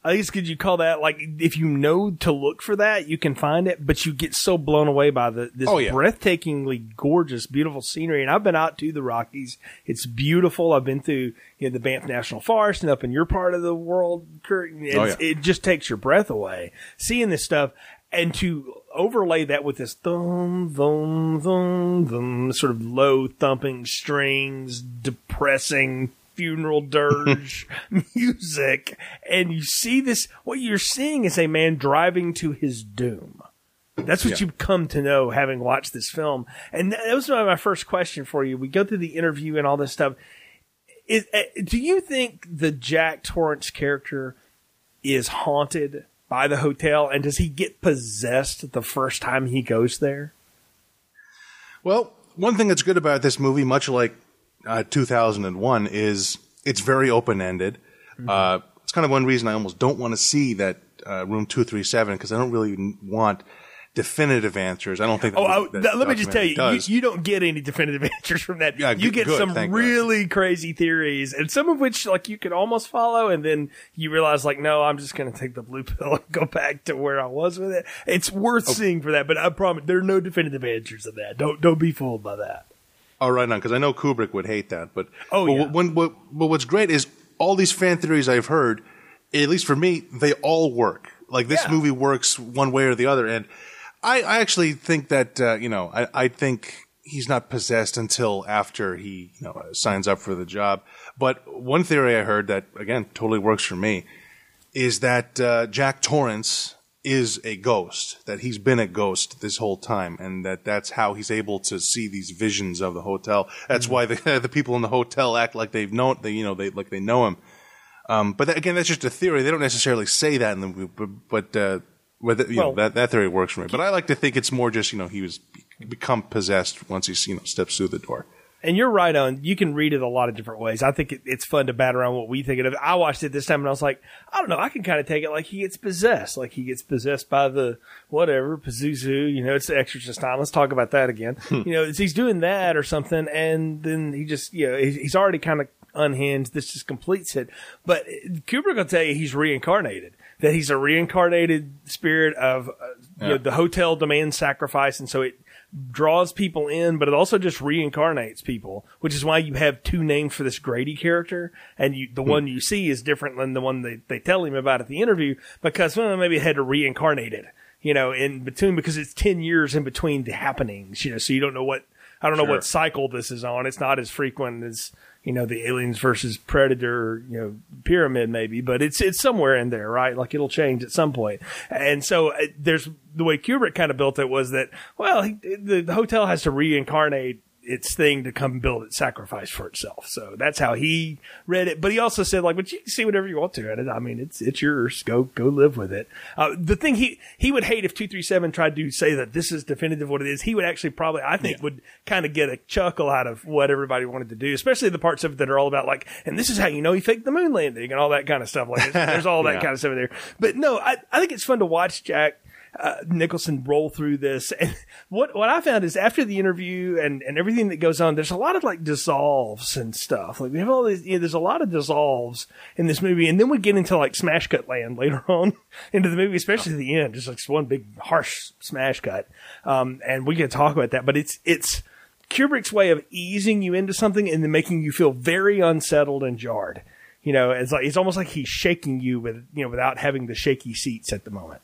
I guess, could you call that, like, if you know to look for that, you can find it, but you get so blown away by this breathtakingly gorgeous, beautiful scenery. And I've been out to the Rockies. It's beautiful. I've been through, you know, the Banff National Forest and up in your part of the world. It just takes your breath away seeing this stuff. And to overlay that with this thum, thum, thum, thum, sort of low thumping strings, depressing funeral dirge music. And you see this, what you're seeing is a man driving to his doom. That's what you've come to know having watched this film. And that was my first question for you. We go through the interview and all this stuff. Do you think the Jack Torrance character is haunted by the hotel? And does he get possessed the first time he goes there? Well, one thing that's good about this movie, much like 2001, is it's very open-ended. Mm-hmm. It's kind of one reason I almost don't want to see that Room 237, because I don't really want definitive answers. I don't think. Let me just tell you, you don't get any definitive answers from that. Yeah, you get some really crazy theories, and some of which like you could almost follow, and then you realize like, no, I'm just going to take the blue pill and go back to where I was with it. It's worth seeing for that, but I promise there are no definitive answers of that. Don't be fooled by that. All right, on, because I know Kubrick would hate that, but what's great is all these fan theories I've heard, at least for me, they all work. Like this movie works one way or the other, and I actually think that, I think he's not possessed until after he signs up for the job. But one theory I heard that, again, totally works for me is that Jack Torrance is a ghost, that he's been a ghost this whole time, and that's how he's able to see these visions of the hotel. That's why the people in the hotel act like they know him. But that, again, that's just a theory. They don't necessarily say that in the movie, that theory works for me. But I like to think it's more just, he was become possessed once he steps through the door. And you're right on. You can read it a lot of different ways. I think it's fun to bat around what we think of it. I watched it this time and I was like, I don't know. I can kind of take it like he gets possessed. Like he gets possessed by the whatever, Pazuzu. It's the exorcist time. Let's talk about that again. He's doing that or something. And then he just, he's already kind of unhinged. This just completes it. But Kubrick will tell you he's reincarnated. That he's a reincarnated spirit of the hotel demands sacrifice, and so it draws people in, but it also just reincarnates people, which is why you have two names for this Grady character, and the one you see is different than the one they tell him about at the interview, because maybe it had to reincarnate it, in between, because it's 10 years in between the happenings, so you don't know know what cycle this is on. It's not as frequent as the aliens versus predator, pyramid maybe, but it's somewhere in there, right? Like it'll change at some point. And so there's the way Kubrick kind of built it was that, the hotel has to reincarnate its thing to come build its sacrifice for itself. So that's how he read it. But he also said like, but you can see whatever you want to at it. I mean, it's yours. Go live with it. The thing he would hate if 237 tried to say that this is definitive what it is, he would actually probably, I think would kind of get a chuckle out of what everybody wanted to do, especially the parts of it that are all about like, and this is how he faked the moon landing and all that kind of stuff. Like there's all that kind of stuff in there. But no, I think it's fun to watch Jack Nicholson roll through this, and what I found is after the interview and everything that goes on, there's a lot of like dissolves and stuff. Like we have all these, there's a lot of dissolves in this movie, and then we get into like smash cut land later on into the movie, especially at the end, just like one big harsh smash cut. And we can talk about that, but it's Kubrick's way of easing you into something and then making you feel very unsettled and jarred. It's almost like he's shaking you with without having the shaky seats at the moment.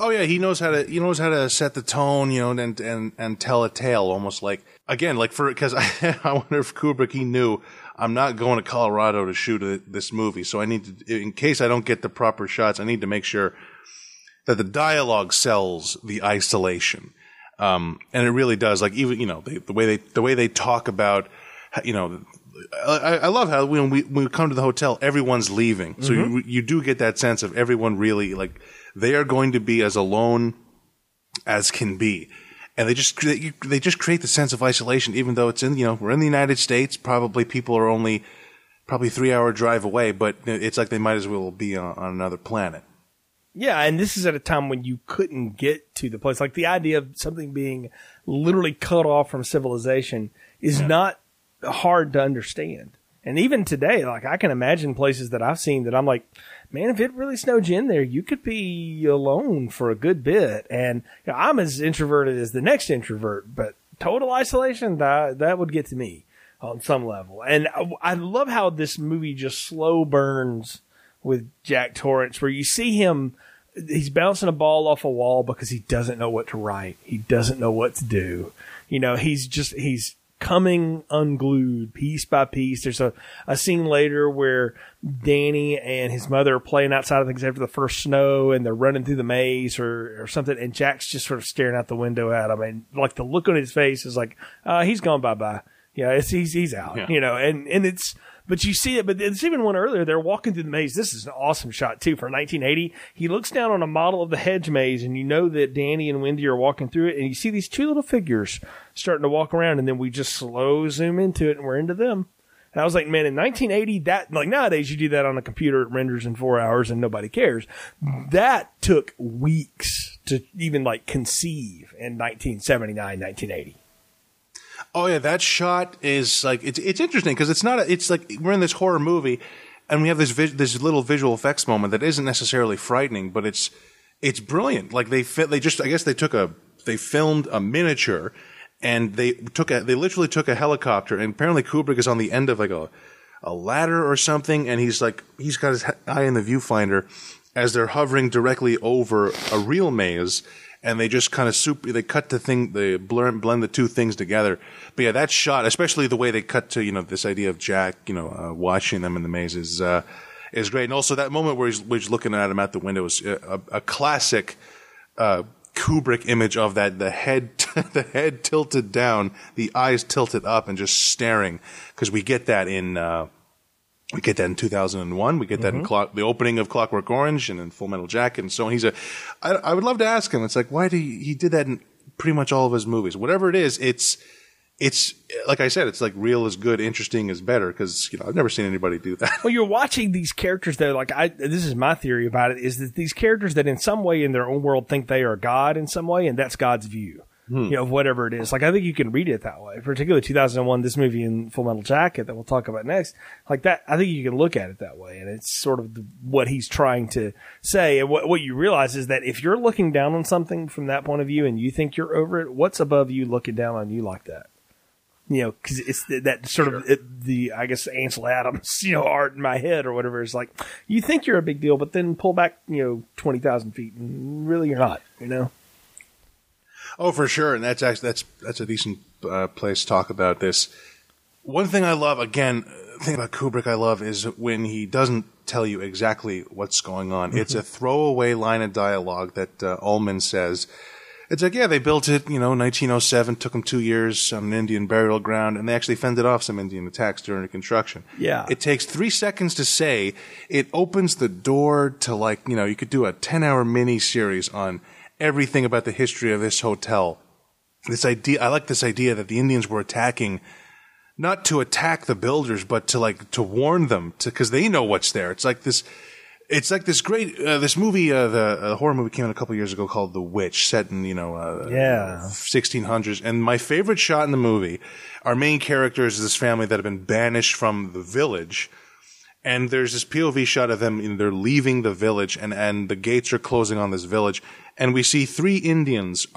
Oh yeah, he knows how to set the tone, and tell a tale almost like because I wonder if Kubrick knew I'm not going to Colorado to shoot this movie, so I need to, in case I don't get the proper shots, I need to make sure that the dialogue sells the isolation, and it really does. Like even the way they talk about I love how when we come to the hotel, everyone's leaving, so you do get that sense of everyone really like. They are going to be as alone as can be, and they just create the sense of isolation. Even though it's in we're in the United States, probably people are only probably 3-hour drive away, but it's like they might as well be on another planet. Yeah, and this is at a time when you couldn't get to the place. Like the idea of something being literally cut off from civilization is not hard to understand. And even today, like I can imagine places that I've seen that I'm like, man, if it really snowed you in there, you could be alone for a good bit. And I'm as introverted as the next introvert, but total isolation, that would get to me on some level. And I love how this movie just slow burns with Jack Torrance, where you see him he's bouncing a ball off a wall because he doesn't know what to write. He doesn't know what to do. You know, he's coming unglued piece by piece. There's a scene later where Danny and his mother are playing outside of things after the first snow, and they're running through the maze or something, and Jack's just sort of staring out the window at him, and like the look on his face is like, he's gone bye-bye. Yeah, he's out, yeah. You know, and it's, but you see it, but it's even one earlier, they're walking through the maze. This is an awesome shot too for 1980. He looks down on a model of the hedge maze, and you know that Danny and Wendy are walking through it, and you see these two little figures starting to walk around, and then we just slow zoom into it and we're into them. And I was like, man, in 1980, that, like nowadays you do that on a computer, it renders in 4 hours and nobody cares. That took weeks to even like conceive in 1979, 1980. Oh yeah, that shot is like it's interesting because it's not it's like we're in this horror movie, and we have this little visual effects moment that isn't necessarily frightening, but it's brilliant. Like they filmed a miniature, and they literally took a helicopter, and apparently Kubrick is on the end of like a ladder or something, and he's got his eye in the viewfinder as they're hovering directly over a real maze. And they just kind of they cut the thing, they blend the two things together. But yeah, that shot, especially the way they cut to, you know, this idea of Jack, you know, watching them in the maze is great. And also that moment where he's looking at him out the window is a classic Kubrick image of that, the head tilted down, the eyes tilted up, and just staring. Because we get that in 2001. We get that in the opening of Clockwork Orange and in Full Metal Jacket and so on. I would love to ask him. It's like, why he did that in pretty much all of his movies? Whatever it is, it's like I said, it's like real is good, interesting is better. Because I've never seen anybody do that. Well, you're watching these characters that are like this is my theory about it, is that these characters that in some way in their own world think they are God in some way, and that's God's view. You know, whatever it is. Like, I think you can read it that way. Particularly 2001, this movie in Full Metal Jacket that we'll talk about next. Like that, I think you can look at it that way. And it's sort of what he's trying to say. And what you realize is that if you're looking down on something from that point of view and you think you're over it, what's above you looking down on you like that? You know, because it's that sort of I guess, Ansel Adams, art in my head or whatever. It's like, you think you're a big deal, but then pull back, 20,000 feet and really you're not, Oh, for sure, and that's a decent place to talk about this. One thing I love, again, the thing about Kubrick I love is when he doesn't tell you exactly what's going on. It's a throwaway line of dialogue that Ullman says. It's like, yeah, they built it, 1907, took them 2 years on an Indian burial ground, and they actually fended off some Indian attacks during the construction. Yeah. It takes 3 seconds to say. It opens the door to, you could do a 10-hour mini-series on everything about the history of this hotel. I like this idea that the Indians were attacking, not to attack the builders, but to warn them, because they know what's there. It's like this great, this movie, the horror movie came out a couple years ago called The Witch, set in, 1600s. And my favorite shot in the movie, our main characters is this family that have been banished from the village. And there's this POV shot of them, they're leaving the village, and the gates are closing on this village. And we see three Indians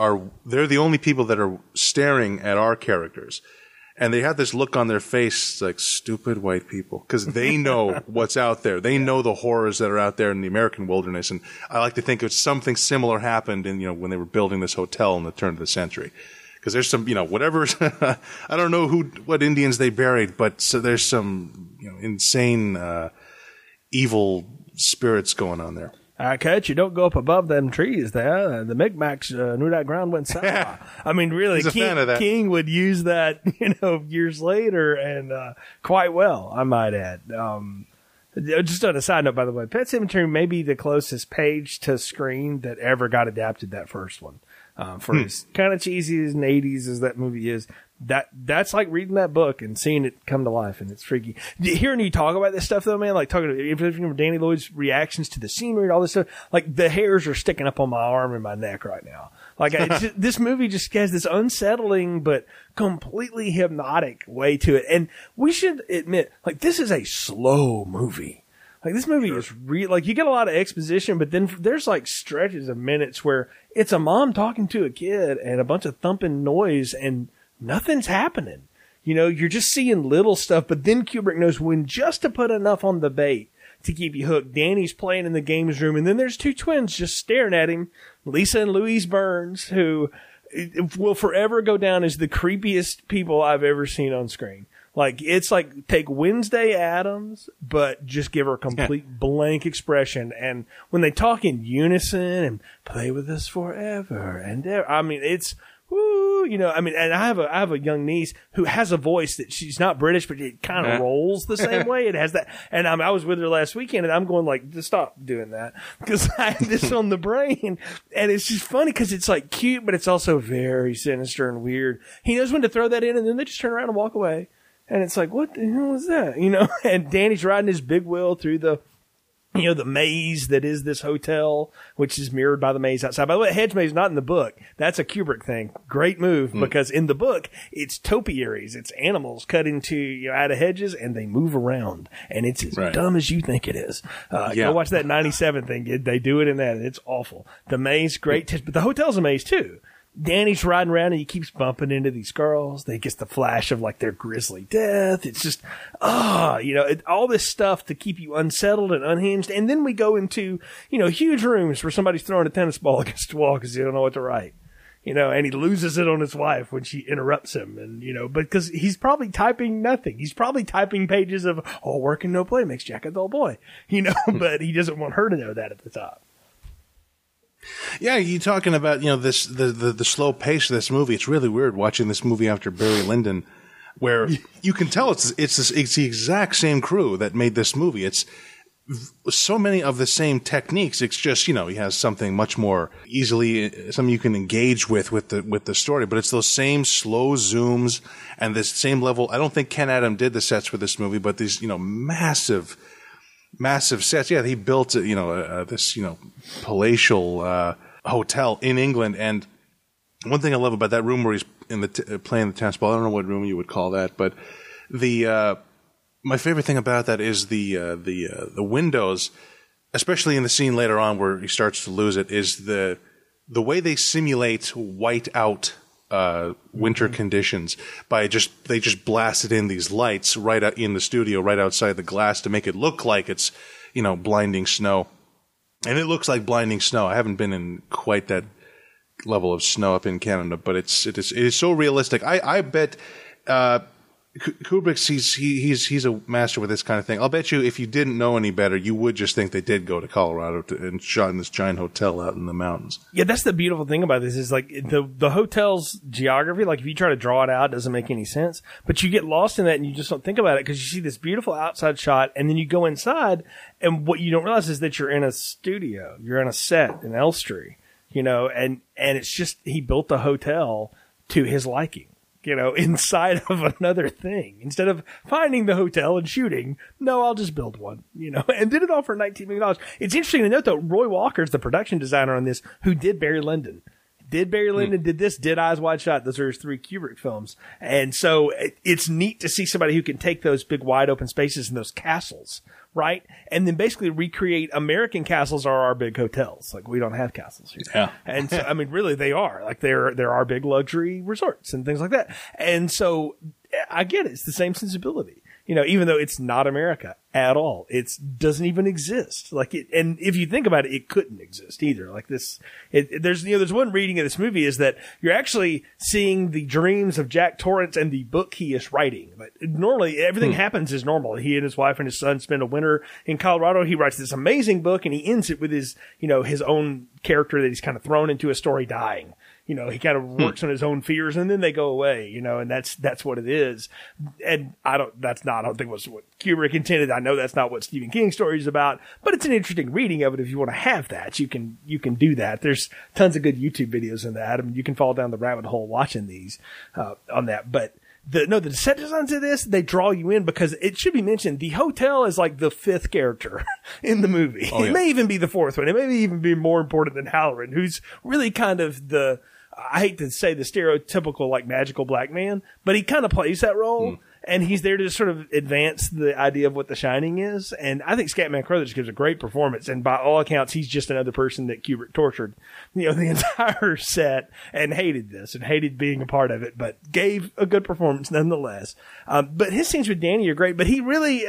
they're the only people that are staring at our characters. And they have this look on their face like stupid white people, because they know what's out there. They know the horrors that are out there in the American wilderness. And I like to think of something similar happened in, when they were building this hotel in the turn of the century. Because there's some, whatever, I don't know what Indians they buried, but so there's some, insane, evil spirits going on there. I catch you. Don't go up above them trees there. The Micmacs knew that ground went south. I mean, really, King would use that, years later, and quite well, I might add. Just on a side note, by the way, Pet Sematary may be the closest page to screen that ever got adapted, that first one. For as kind of cheesy as in the 80s as that movie is, that's like reading that book and seeing it come to life, and it's freaky. Hearing you talk about this stuff, though, man, like talking to Danny Lloyd's reactions to the scenery and all this stuff, like the hairs are sticking up on my arm and my neck right now. Like this movie just has this unsettling but completely hypnotic way to it, and we should admit, like, this is a slow movie. Like, this movie is like, you get a lot of exposition, but then there's like stretches of minutes where it's a mom talking to a kid and a bunch of thumping noise and nothing's happening. You're just seeing little stuff, but then Kubrick knows when just to put enough on the bait to keep you hooked. Danny's playing in the games room, and then there's two twins just staring at him, Lisa and Louise Burns, who will forever go down as the creepiest people I've ever seen on screen. Like, it's like, take Wednesday Addams, but just give her complete blank expression. And when they talk in unison and play with us forever and ever, I mean, it's, woo, you know, I mean, and I have a young niece who has a voice that she's not British, but it kind of rolls the same way. It has that. And I was with her last weekend and I'm going like, just stop doing that, because I have this on the brain. And it's just funny because it's like cute, but it's also very sinister and weird. He knows when to throw that in, and then they just turn around and walk away. And it's like, what the hell was that? You know, and Danny's riding his big wheel through the, you know, the maze that is this hotel, which is mirrored by the maze outside. By the way, hedge maze is not in the book. That's a Kubrick thing. Great move, because in the book, it's topiaries. It's animals cut into, you know, out of hedges, and they move around. And it's as dumb as you think it is. Go watch that 97 thing. They do it in that, and it's awful. The maze, great. But the hotel's a maze, too. Danny's riding around and he keeps bumping into these girls. They get the flash of like their grisly death. It's just, you know, all this stuff to keep you unsettled and unhinged. And then we go into, you know, huge rooms where somebody's throwing a tennis ball against the wall because they don't know what to write. You know, and he loses it on his wife when she interrupts him. And, you know, because he's probably typing nothing. He's probably typing pages of, oh, work and no play makes Jack a dull boy. You know, but he doesn't want her to know that at the time. Yeah, you're talking about, you know, this the slow pace of this movie. It's really weird watching this movie after Barry Lyndon, where you can tell it's the exact same crew that made this movie. It's so many of the same techniques. It's just, you know, he has something much more easily, something you can engage with the story. But it's those same slow zooms and this same level. I don't think Ken Adam did the sets for this movie, but these, you know, massive sets. Yeah, he built, you know, this, you know, palatial hotel in England. And one thing I love about that room where he's in the playing the tennis ball, I don't know what room you would call that, but the my favorite thing about that is the windows, especially in the scene later on where he starts to lose it, is the way they simulate whiteout winter conditions by they just blasted in these lights right out in the studio, right outside the glass, to make it look like it's, you know, blinding snow. And it looks like blinding snow. I haven't been in quite that level of snow up in Canada, but it is so realistic. I bet Kubrick, he's a master with this kind of thing. I'll bet you if you didn't know any better, you would just think they did go to Colorado and shot in this giant hotel out in the mountains. Yeah, that's the beautiful thing about this is like the hotel's geography. Like if you try to draw it out, it doesn't make any sense. But you get lost in that and you just don't think about it because you see this beautiful outside shot and then you go inside and what you don't realize is that you're in a studio, you're in a set in Elstree, you know, and it's just he built the hotel to his liking. You know, inside of another thing. Instead of finding the hotel and shooting, no, I'll just build one, you know, and did it all for $19 million. It's interesting to note, though, Roy Walker's the production designer on this, who did Barry Lyndon. Did this, did Eyes Wide Shut. Those are his three Kubrick films. And so it's neat to see somebody who can take those big wide open spaces and those castles, right? And then basically recreate American castles are our big hotels. Like we don't have castles here. Yeah. And so, I mean, really they are. Like they're our big luxury resorts and things like that. And so I get it. It's the same sensibility. You know, even though it's not America at all, it doesn't even exist. Like, it, and if you think about it, it couldn't exist either. Like this, there's you know, there's one reading of this movie is that you're actually seeing the dreams of Jack Torrance and the book he is writing. But normally, everything happens as normal. He and his wife and his son spend a winter in Colorado. He writes this amazing book, and he ends it with his, you know, his own character that he's kind of thrown into a story dying. You know, he kind of works on his own fears and then they go away, you know, and that's what it is. And I don't think was what Kubrick intended. I know that's not what Stephen King's story is about, but it's an interesting reading of it. If you want to have that, you can do that. There's tons of good YouTube videos in that. I mean, you can fall down the rabbit hole watching these, on that, but the set designs of this, they draw you in because it should be mentioned, the hotel is like the fifth character in the movie. Oh, yeah. It may even be the fourth one. It may even be more important than Hallorann, who's really kind of the, I hate to say the stereotypical like magical black man, but he kind of plays that role. And he's there to just sort of advance the idea of what The Shining is. And I think Scatman Crothers gives a great performance. And by all accounts, he's just another person that Kubrick tortured, you know, the entire set, and hated this and hated being a part of it, but gave a good performance nonetheless. But his scenes with Danny are great. But he really,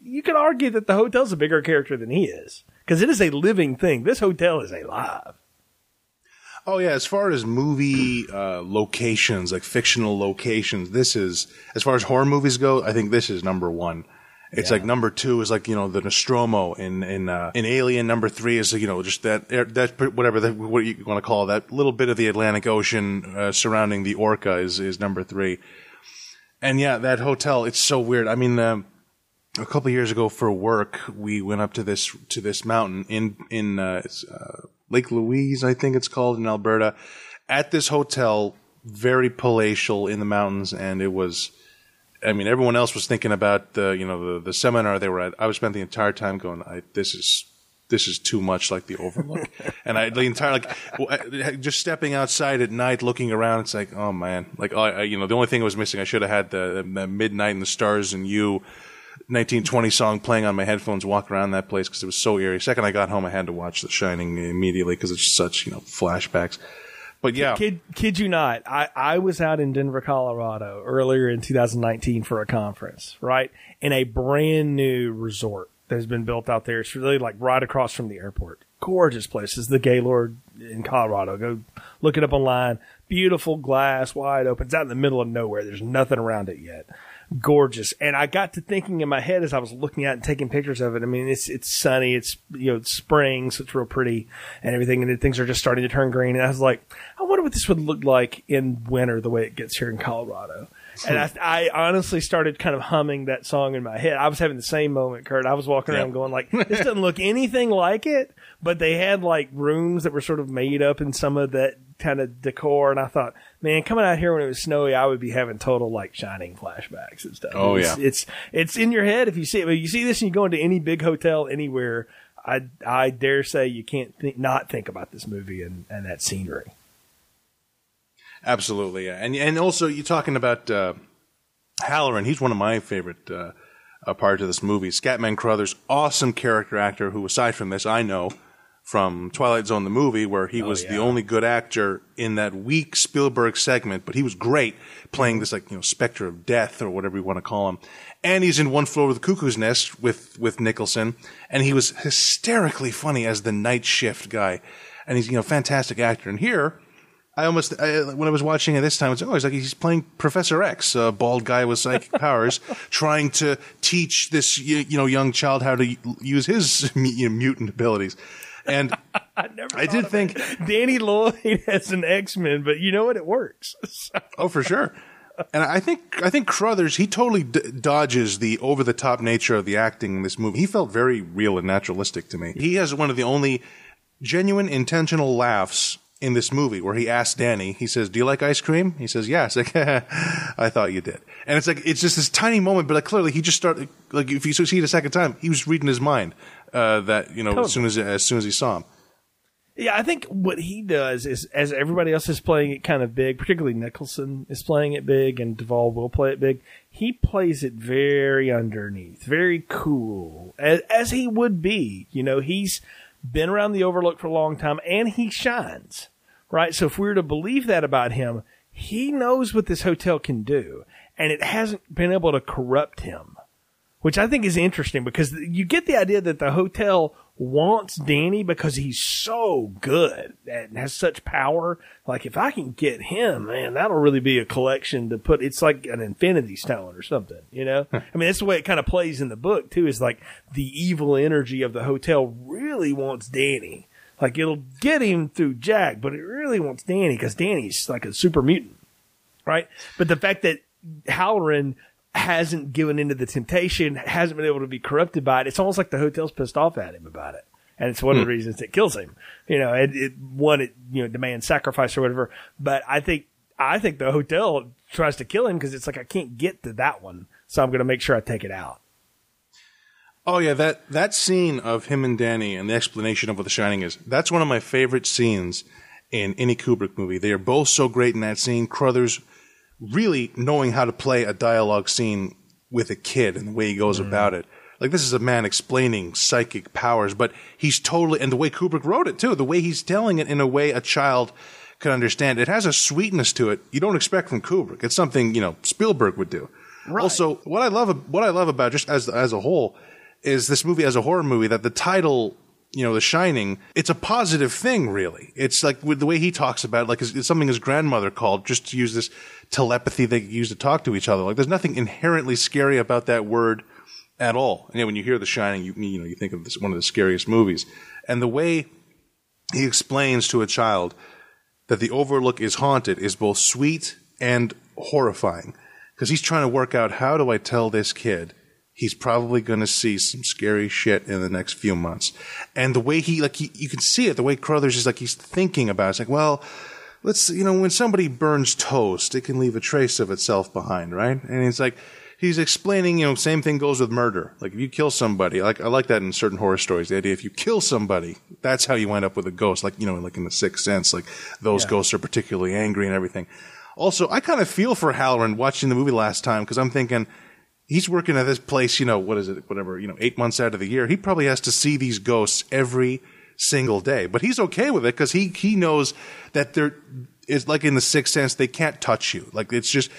you could argue that the hotel's a bigger character than he is, because it is a living thing. This hotel is alive. Oh, yeah. As far as movie locations, like fictional locations, this is, as far as horror movies go, I think this is number one. It's like number two is like, you know, the Nostromo in Alien. Number three is, you know, just that whatever, that, what you want to call that little bit of the Atlantic Ocean surrounding the Orca is number three. And yeah, that hotel, it's so weird. I mean, a couple of years ago for work, we went up to this mountain in Lake Louise, I think it's called, in Alberta, at this hotel, very palatial in the mountains, and it was, I mean, everyone else was thinking about the seminar they were at. I was spent the entire time going, this is too much like the Overlook, and just stepping outside at night, looking around, it's like, oh man, like the only thing that was missing, I should have had the Midnight and the Stars and You 1920 song playing on my headphones, walk around that place, because it was so eerie. Second I got home, I had to watch The Shining immediately, because it's such, flashbacks. But yeah. Kid you not, I was out in Denver, Colorado earlier in 2019 for a conference, right? In a brand new resort that has been built out there. It's really like right across from the airport. Gorgeous place. It's the Gaylord in Colorado. Go look it up online. Beautiful glass, wide open. It's out in the middle of nowhere. There's nothing around it yet. Gorgeous. And I got to thinking in my head as I was looking at and taking pictures of it. I mean, it's sunny. It's, it's spring, so it's real pretty and everything. And things are just starting to turn green. And I was like, I wonder what this would look like in winter, the way it gets here in Colorado. And I honestly started kind of humming that song in my head. I was having the same moment, Kurt. I was walking around going like, this doesn't look anything like it. But they had like rooms that were sort of made up in some of that kind of decor. And I thought, man, coming out here when it was snowy, I would be having total like Shining flashbacks and stuff. Oh, yeah. It's in your head if you see it. But you see this and you go into any big hotel anywhere, I dare say you can't not think about this movie and that scenery. Absolutely, yeah. And also you're talking about Hallorann. He's one of my favorite parts of this movie. Scatman Crothers, awesome character actor who, aside from this, I know from Twilight Zone, the movie, where he was the only good actor in that weak Spielberg segment, but he was great playing this like specter of death or whatever you want to call him. And he's in One Floor of the Cuckoo's Nest with Nicholson, and he was hysterically funny as the night shift guy. And he's fantastic actor. And here, when I was watching it this time, it's always like he's playing Professor X, a bald guy with psychic powers, trying to teach this young child how to use his mutant abilities. And I did think Danny Lloyd as an X-Men, but you know what? It works. Oh, for sure. And I think Crothers, he totally dodges the over-the-top nature of the acting in this movie. He felt very real and naturalistic to me. He has one of the only genuine intentional laughs in this movie, where he asks Danny, he says, "Do you like ice cream?" He says, "Yes." Like, I thought you did. And it's like, it's just this tiny moment, but like, clearly he just started, like, if you see it a second time, he was reading his mind, totally. as soon as he saw him. Yeah, I think what he does is, as everybody else is playing it kind of big, particularly Nicholson is playing it big, and Duvall will play it big, he plays it very underneath, very cool, as he would be. He's been around the Overlook for a long time, and he shines, right? So if we were to believe that about him, he knows what this hotel can do, and it hasn't been able to corrupt him, which I think is interesting, because you get the idea that the hotel wants Danny because he's so good and has such power. Like, if I can get him, man, that'll really be a collection to put. It's like an infinity stone or something, I mean, that's the way it kind of plays in the book too, is like the evil energy of the hotel really wants Danny. Like, it'll get him through Jack, but it really wants Danny because Danny's like a super mutant, right? But the fact that Hallorann hasn't given into the temptation, hasn't been able to be corrupted by it, it's almost like the hotel's pissed off at him about it. And it's one of the reasons it kills him. It demands sacrifice or whatever. But I think the hotel tries to kill him because it's like, I can't get to that one, so I'm going to make sure I take it out. Oh, yeah, that scene of him and Danny and the explanation of what The Shining is, that's one of my favorite scenes in any Kubrick movie. They are both so great in that scene. Crothers really knowing how to play a dialogue scene with a kid and the way he goes about it. Like, this is a man explaining psychic powers, but he's totally, and the way Kubrick wrote it too, the way he's telling it in a way a child can understand. It has a sweetness to it you don't expect from Kubrick. It's something, you know, Spielberg would do. Right. Also, what I love about just as a whole is this movie as a horror movie, that the title, you know, The Shining, it's a positive thing, really. It's like with the way he talks about it, like it's something his grandmother called, just to use this telepathy they use to talk to each other. Like, there's nothing inherently scary about that word at all. And you know, when you hear The Shining, you know, you think of this, one of the scariest movies. And the way he explains to a child that the Overlook is haunted is both sweet and horrifying, because he's trying to work out, how do I tell this kid he's probably going to see some scary shit in the next few months? And the way he you can see it, the way Crothers is he's thinking about it. It's like, well, let's, you know, when somebody burns toast, it can leave a trace of itself behind, right? And it's like, he's explaining, you know, same thing goes with murder. Like, if you kill somebody, like, I like that in certain horror stories, the idea if you kill somebody, that's how you end up with a ghost. Like, you know, like in The Sixth Sense, like, those ghosts are particularly angry and everything. Also, I kind of feel for Hallorann watching the movie last time, because I'm thinking, he's working at this place, you know, what is it, whatever, you know, 8 months out of the year. He probably has to see these ghosts every single day. But he's okay with it, because he knows that they're, it's like in The Sixth Sense, they can't touch you. Like, it's just...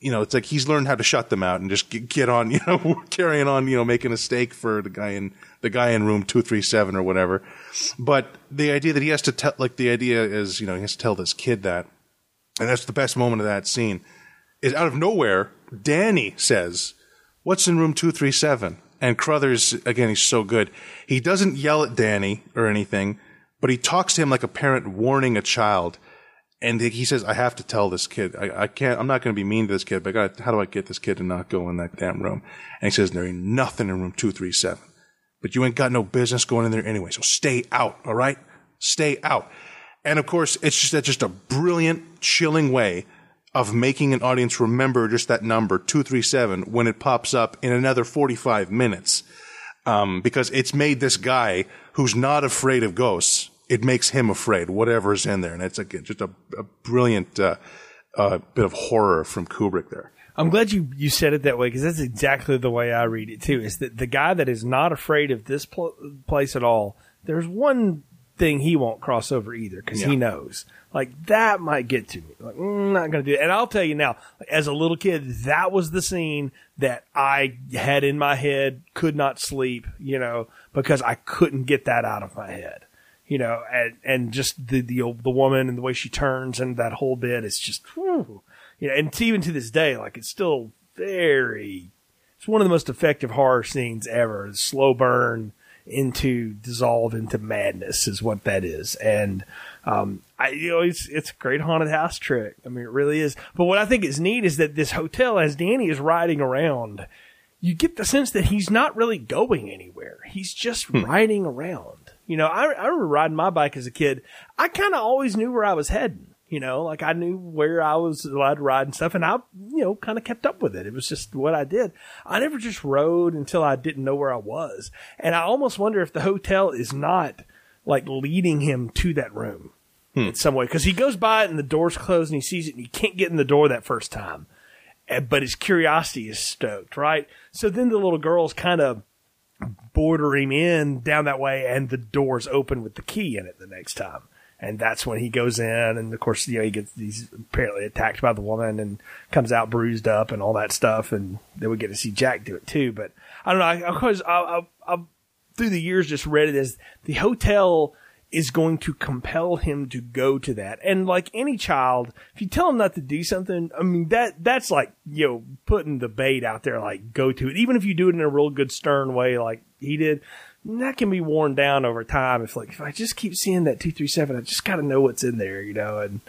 You know, it's like he's learned how to shut them out and just get on, you know, carrying on, you know, making a steak for the guy in room 237 or whatever. But the idea that he has to tell, like, the idea is, you know, he has to tell this kid that, and that's the best moment of that scene, is out of nowhere, Danny says, "What's in room 237?" And Crothers, again, he's so good. He doesn't yell at Danny or anything, but he talks to him like a parent warning a child. And he says, "I have to tell this kid. I can't. I'm not going to be mean to this kid. But how do I get this kid to not go in that damn room?" And he says, "There ain't nothing in room 237. But you ain't got no business going in there anyway. So stay out. All right, stay out." And of course, it's just a brilliant, chilling way of making an audience remember just that number 237 when it pops up in another 45 minutes, because it's made this guy who's not afraid of ghosts. It makes him afraid, whatever's in there. And it's just a brilliant bit of horror from Kubrick there. I'm glad you said it that way, because that's exactly the way I read it, too, is that the guy that is not afraid of this place at all, there's one thing he won't cross over either, because he knows. Like, that might get to me. Like, not going to do it. And I'll tell you now, as a little kid, that was the scene that I had in my head, could not sleep, you know, because I couldn't get that out of my head. You know, and just the woman and the way she turns and that whole bit is just, whew. You know, and even to this day, like, it's still it's one of the most effective horror scenes ever. The slow burn dissolve into madness is what that is. And, it's a great haunted house trick. I mean, it really is. But what I think is neat is that this hotel, as Danny is riding around, you get the sense that he's not really going anywhere. He's just riding around. You know, I remember riding my bike as a kid. I kind of always knew where I was heading, you know, like I knew where I was allowed to ride and stuff. And I, you know, kind of kept up with it. It was just what I did. I never just rode until I didn't know where I was. And I almost wonder if the hotel is not like leading him to that room in some way. Because he goes by it and the door's closed and he sees it and he can't get in the door that first time. But his curiosity is stoked, right? So then the little girl's kind of border him in down that way, and the doors open with the key in it the next time, and that's when he goes in, and of course, you know, he's apparently attacked by the woman and comes out bruised up and all that stuff, and then we get to see Jack do it too. But I don't know, I through the years just read it as the hotel is going to compel him to go to that. And like any child, if you tell him not to do something, I mean, that's like, you know, putting the bait out there, like, go to it. Even if you do it in a real good stern way, like he did, that can be worn down over time. If I just keep seeing that 237, I just got to know what's in there, you know, and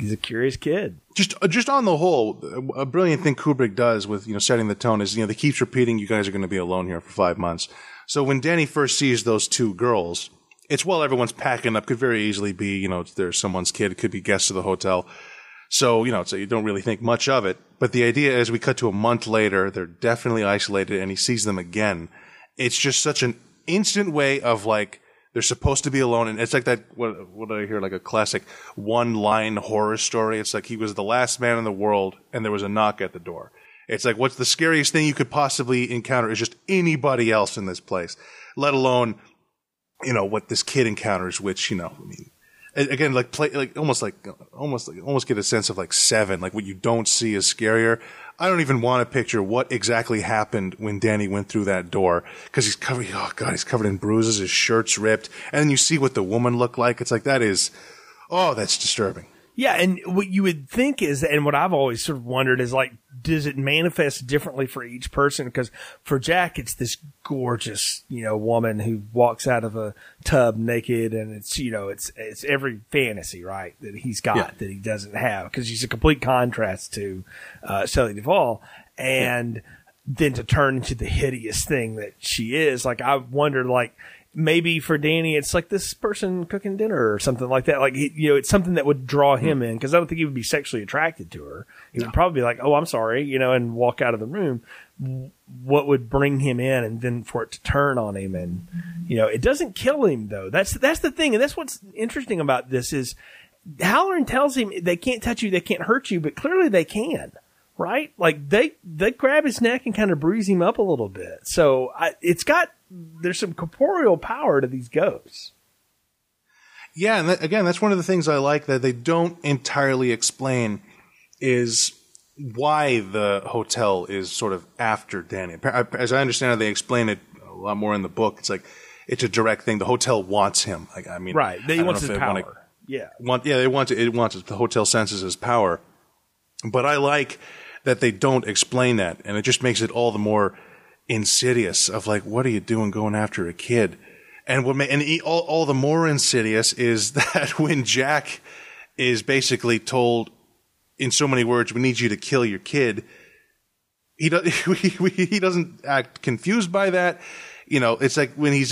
he's a curious kid. Just on the whole, a brilliant thing Kubrick does with, you know, setting the tone is, you know, he keeps repeating, you guys are going to be alone here for 5 months. So when Danny first sees those two girls, it's while everyone's packing up. Could very easily be, you know, there's someone's kid. It could be guests of the hotel. So, you know, so you don't really think much of it. But the idea is we cut to a month later. They're definitely isolated, and he sees them again. It's just such an instant way of, like, They're supposed to be alone, and it's like that. What did I hear? Like a classic one-line horror story. It's like he was the last man in the world, and there was a knock at the door. It's like, what's the scariest thing you could possibly encounter is just anybody else in this place, let alone, you know, what this kid encounters. Which, you know, I mean, again, almost get a sense of like Seven. Like what you don't see is scarier. I don't even want to picture what exactly happened when Danny went through that door, because he's covered. Oh God, he's covered in bruises. His shirt's ripped, and then you see what the woman looked like. It's like that is, oh, that's disturbing. Yeah, and what you would think is, and what I've always sort of wondered is, like, does it manifest differently for each person? Because for Jack, it's this gorgeous, you know, woman who walks out of a tub naked, and it's, you know, it's every fantasy, right, that he's got that he doesn't have, because he's a complete contrast to Shelley Duvall, and then to turn into the hideous thing that she is. Like, I wonder, like, maybe for Danny, it's like this person cooking dinner or something like that. Like, you know, it's something that would draw him in, because I don't think he would be sexually attracted to her. He would probably be like, oh, I'm sorry, you know, and walk out of the room. What would bring him in, and then for it to turn on him? And, you know, it doesn't kill him, though. That's the thing. And that's what's interesting about this is Hallorann tells him they can't touch you, they can't hurt you, but clearly they can. Right? Like they grab his neck and kind of bruise him up a little bit. So there's some corporeal power to these ghosts. Yeah. And again, that's one of the things I like that they don't entirely explain is why the hotel is sort of after Danny. As I understand it, they explain it a lot more in the book. It's like, it's a direct thing. The hotel wants him. Like, I mean, right. They want his power. It wants it. The hotel senses his power. But I like that they don't explain that, and it just makes it all the more insidious of like, what are you doing going after a kid? And all the more insidious is that when Jack is basically told in so many words, we need you to kill your kid, he doesn't act confused by that. You know, it's like when he's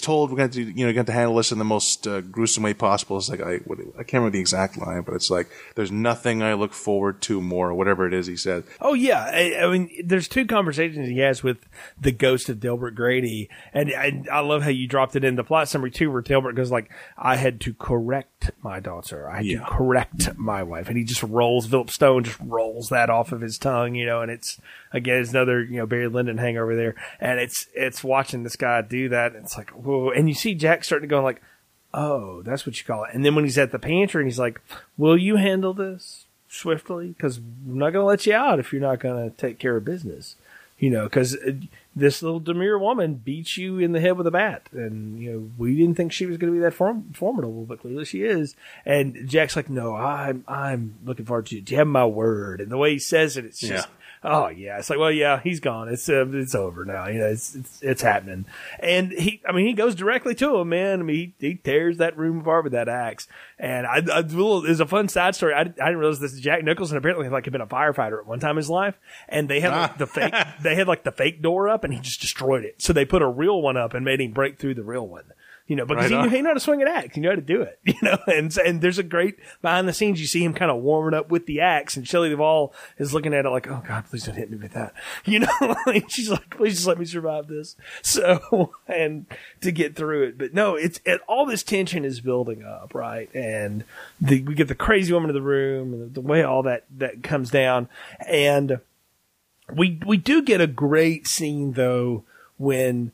told we're going to, you know, you're going to handle this in the most gruesome way possible. It's like I can't remember the exact line, but it's like there's nothing I look forward to more, or whatever it is he said. Oh yeah, I mean, there's two conversations he has with the ghost of Delbert Grady, and I love how you dropped it in the plot summary too, where Delbert goes like, "I had to correct my daughter, I had to correct my wife," and he just Philip Stone rolls that off of his tongue, you know, and it's again it's another, you know, Barry Lyndon hangover there, and it's why. Watching this guy do that, and it's like, whoa. And you see Jack starting to go like, oh, that's what you call it. And then when he's at the pantry and he's like, will you handle this swiftly? Because I'm not going to let you out if you're not going to take care of business. You know, because this little demure woman beat you in the head with a bat. And, you know, we didn't think she was going to be that formidable, but clearly she is. And Jack's like, no, I'm looking forward to you. Do you have my word? And the way he says it, it's just... Oh yeah, it's like, well, yeah, he's gone. It's over now. You know, it's happening. And he goes directly to him, man. I mean, he tears that room apart with that axe. And there's a fun side story. I didn't realize this. Jack Nicholson apparently had been a firefighter at one time in his life, and they had the fake door up, and he just destroyed it. So they put a real one up and made him break through the real one. You know, because he knew how to swing an axe. He knew how to do it. You know, and there's a great behind the scenes. You see him kind of warming up with the axe, and Shelley Duvall is looking at it like, "Oh God, please don't hit me with that." You know, she's like, "Please just let me survive this." So, and to get through it, but no, all this tension is building up, right? And we get the crazy woman in the room, and the way all that comes down, and we do get a great scene though when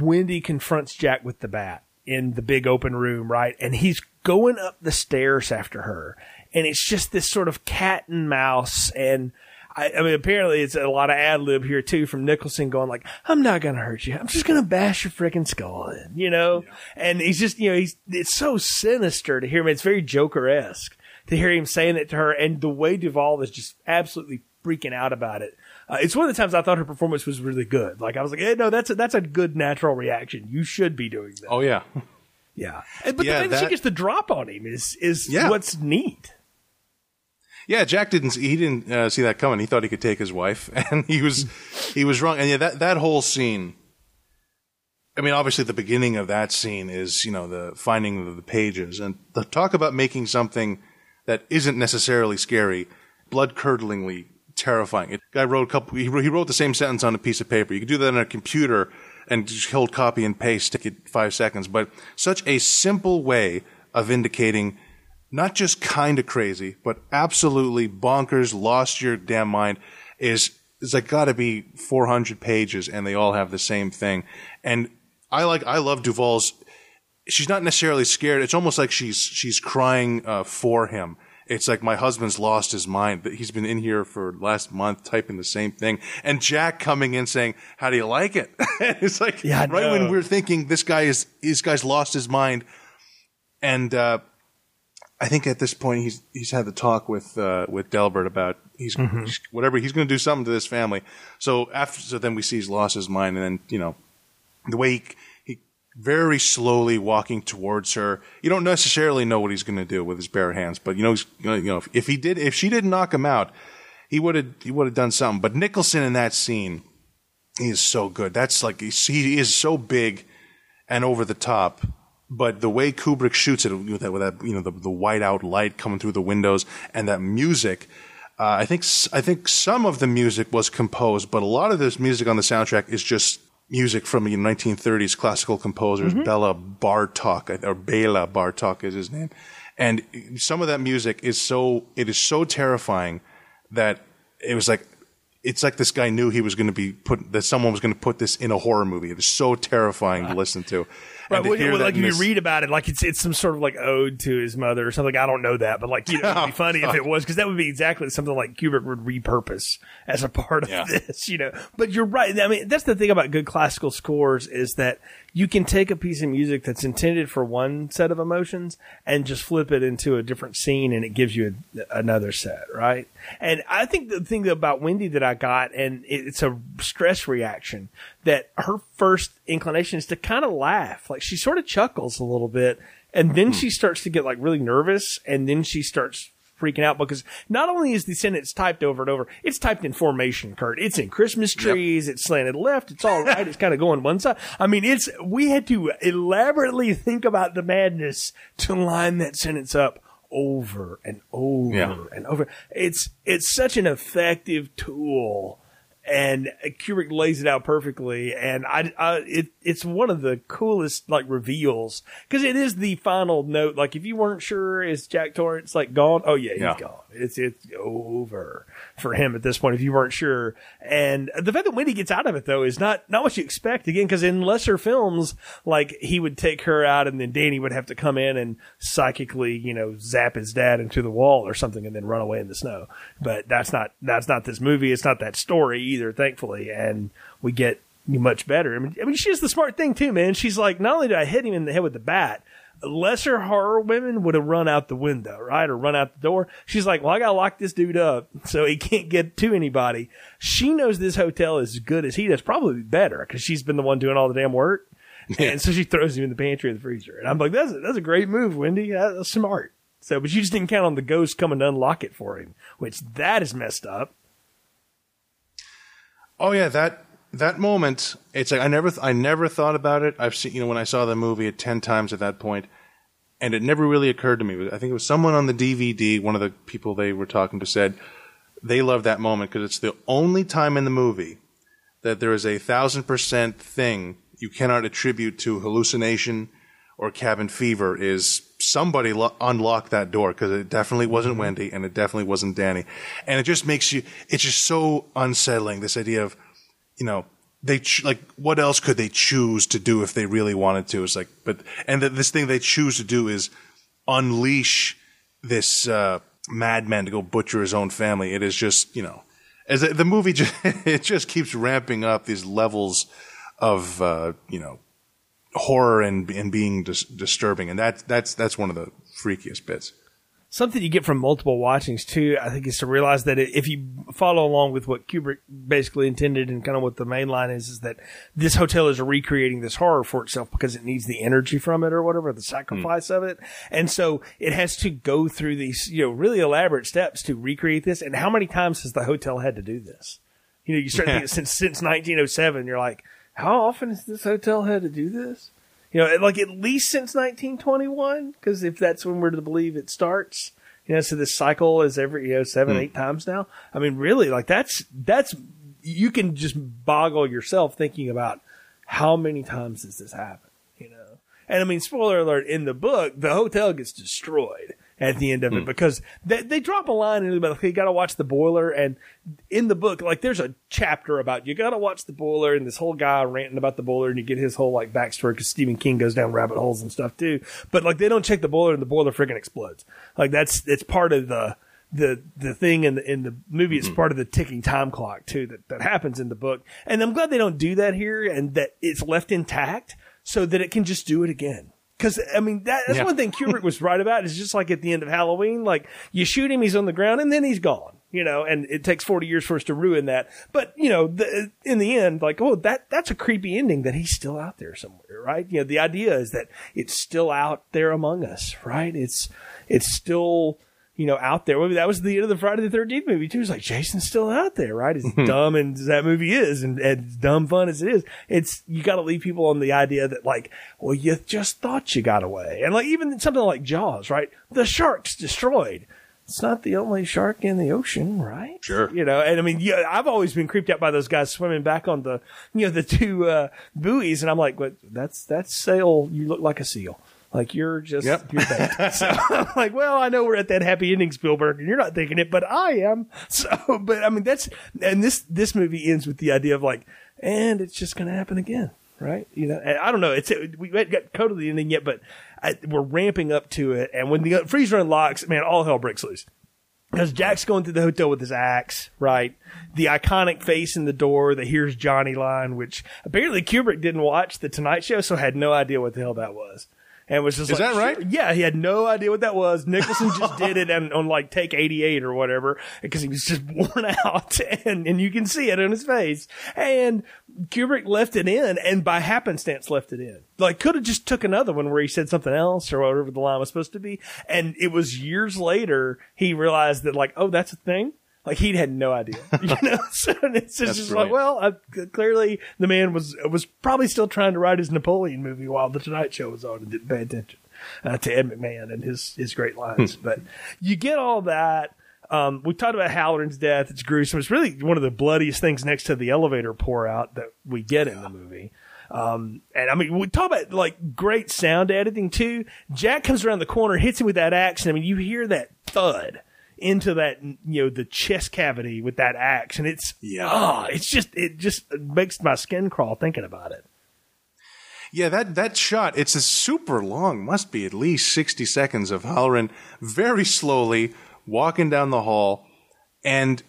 Wendy confronts Jack with the bat in the big open room, right? And he's going up the stairs after her. And it's just this sort of cat and mouse. And I mean, apparently it's a lot of ad lib here too from Nicholson going like, I'm not going to hurt you. I'm just going to bash your freaking skull in, you know? Yeah. And he's just, you know, it's so sinister to hear him. It's very Joker-esque to hear him saying it to her. And the way Duvall is just absolutely freaking out about it. It's one of the times I thought her performance was really good. Like, I was like, hey, no, that's a good natural reaction. You should be doing that. Oh, yeah. Yeah. But the fact that she gets the drop on him is what's neat. Yeah, Jack didn't see that coming. He thought he could take his wife, and he was wrong. And, yeah, that whole scene, I mean, obviously the beginning of that scene is, you know, the finding of the pages. And the talk about making something that isn't necessarily scary, blood-curdlingly terrifying. He wrote the same sentence on a piece of paper. You could do that on a computer and just hold copy and paste, take it 5 seconds. But such a simple way of indicating not just kind of crazy, but absolutely bonkers, lost your damn mind, is like got to be 400 pages, and they all have the same thing. And I love Duvall's. She's not necessarily scared. It's almost like she's crying for him. It's like, my husband's lost his mind. He's been in here for last month typing the same thing. And Jack coming in saying, how do you like it? It's like, yeah, right, no. When we're thinking this guy's lost his mind. And I think at this point he's had the talk with Delbert about he's going to do something to this family. So then we see he's lost his mind, and then, you know, the way he very slowly walking towards her. You don't necessarily know what he's going to do with his bare hands, but you know, if she didn't knock him out, he would have done something. But Nicholson in that scene, he is so good. That's like, he is so big and over the top. But the way Kubrick shoots it with that the white out light coming through the windows and that music, I think some of the music was composed, but a lot of this music on the soundtrack is just music from 1930s classical composers. Béla Bartók, or Béla Bartók is his name, and some of that music is so terrifying that it was like, it's like this guy knew he was going to be someone was going to put this in a horror movie. It was so terrifying to listen to. Right, if you read about it, like it's some sort of like ode to his mother or something. I don't know that, but like, you know, it'd be funny if it was, because that would be exactly something like Kubrick would repurpose as a part of this, you know. But you're right. I mean, that's the thing about good classical scores, is that you can take a piece of music that's intended for one set of emotions and just flip it into a different scene, and it gives you another set, right? And I think the thing about Wendy that I got, and it's a stress reaction, that her first inclination is to kind of laugh. Like, she sort of chuckles a little bit, and then she starts to get like really nervous, and then she starts freaking out, because not only is the sentence typed over and over, it's typed in formation, Kurt. It's in Christmas trees. Yep. It's slanted left. It's all right. It's kind of going one side. I mean, we had to elaborately think about the madness to line that sentence up over and over and over. It's such an effective tool, and Kubrick lays it out perfectly. And it's one of the coolest like reveals, because it is the final note. Like, if you weren't sure, is Jack Torrance like gone? Oh yeah, he's gone. It's over for him at this point, if you weren't sure. And the fact that Wendy gets out of it though is not what you expect, again, because in lesser films, like, he would take her out and then Danny would have to come in and psychically, you know, zap his dad into the wall or something and then run away in the snow. But that's not this movie. It's not that story either, thankfully, and we get much better. I mean, she does the smart thing too, man. She's like, not only did I hit him in the head with the bat, lesser horror women would have run out the window, right, or run out the door. She's like, well, I gotta lock this dude up so he can't get to anybody. She knows this hotel is as good as he does, probably better, because she's been the one doing all the damn work. And so she throws him in the pantry or the freezer, and I'm like, that's a great move, Wendy. That's smart. So, but you just didn't count on the ghost coming to unlock it for him, which that is messed up. Oh yeah, that moment. It's like, I never thought about it. I've seen, when I saw the movie 10 times at that point, and it never really occurred to me. I think it was someone on the DVD, one of the people they were talking to, said they love that moment because it's the only time in the movie that there is 1,000% thing you cannot attribute to hallucination or cabin fever is somebody unlocked that door, because it definitely wasn't Wendy and it definitely wasn't Danny. And it just makes you, it's just so unsettling, this idea of, you know, they what else could they choose to do if they really wanted to? It's like, this thing they choose to do is unleash this madman to go butcher his own family. It is just, you know, as the movie just keeps ramping up these levels of, you know, horror and being disturbing, and that's one of the freakiest bits. Something you get from multiple watchings too, I think, is to realize that if you follow along with what Kubrick basically intended and kind of what the main line is that this hotel is recreating this horror for itself because it needs the energy from it or whatever, the sacrifice of it. And so it has to go through these, you know, really elaborate steps to recreate this. And how many times has the hotel had to do this? You know, you start thinking since 1907, you're like, how often has this hotel had to do this? You know, like at least since 1921, because if that's when we're to believe it starts, you know, so this cycle is every, you know, 7, 8 times now. I mean, really, like that's you can just boggle yourself thinking about how many times does this happen? You know, and I mean, spoiler alert, in the book, the hotel gets destroyed at the end of it because they drop a line in about, okay, you got to watch the boiler. And in the book, like, there's a chapter about you got to watch the boiler and this whole guy ranting about the boiler, and you get his whole like backstory because Stephen King goes down rabbit holes and stuff too. But like, they don't check the boiler and the boiler freaking explodes. Like, it's part of the thing in the movie. It's part of the ticking time clock too that happens in the book. And I'm glad they don't do that here and that it's left intact so that it can just do it again. Because, I mean, that's one thing Kubrick was right about. It's just like at the end of Halloween, like, you shoot him, he's on the ground, and then he's gone, you know, and it takes 40 years for us to ruin that. But, you know, in the end, like, oh, that's a creepy ending that he's still out there somewhere, right? You know, the idea is that it's still out there among us, right? It's still, you know, out there. Maybe that was the end of the Friday the 13th movie, too. It's like, Jason's still out there, right? As dumb as that movie is, and as dumb fun as it is, you got to leave people on the idea that, like, well, you just thought you got away. And, like, even something like Jaws, right? The shark's destroyed. It's not the only shark in the ocean, right? Sure. You know, and I mean, yeah, I've always been creeped out by those guys swimming back on the, you know, the two buoys. And I'm like, what? That's sail. You look like a seal. Like, you're just, you're bad. So I'm like, well, I know we're at that happy ending, Spielberg, and you're not thinking it, but I am. So, but I mean, this movie ends with the idea of like, and it's just going to happen again. Right. You know, and I don't know. We haven't got code of the ending yet, but we're ramping up to it. And when the freezer unlocks, man, all hell breaks loose. Because Jack's going through the hotel with his axe, right? The iconic face in the door, the "Here's Johnny" line, which apparently Kubrick didn't watch The Tonight Show, so had no idea what the hell that was. And was just is like, that right? Sure. Yeah, he had no idea what that was. Nicholson just did it on like take 88 or whatever because he was just worn out, and you can see it on his face. And Kubrick left it in, and by happenstance left it in. Like, could have just took another one where he said something else or whatever the line was supposed to be. And it was years later he realized that, like, oh, that's a thing. Like, he had no idea, you know. So it's just brilliant. Like, well, clearly the man was probably still trying to write his Napoleon movie while The Tonight Show was on and didn't pay attention to Ed McMahon and his great lines. But you get all that. We talked about Halloran's death. It's gruesome. It's really one of the bloodiest things next to the elevator pour out that we get in the movie. And I mean, we talk about like great sound editing too. Jack comes around the corner, hits him with that axe, and I mean, you hear that thud into that, you know, the chest cavity with that axe, and it just makes my skin crawl thinking about it. Yeah, that shot, it's a super long, must be at least 60 seconds of Hallorann very slowly walking down the hall, and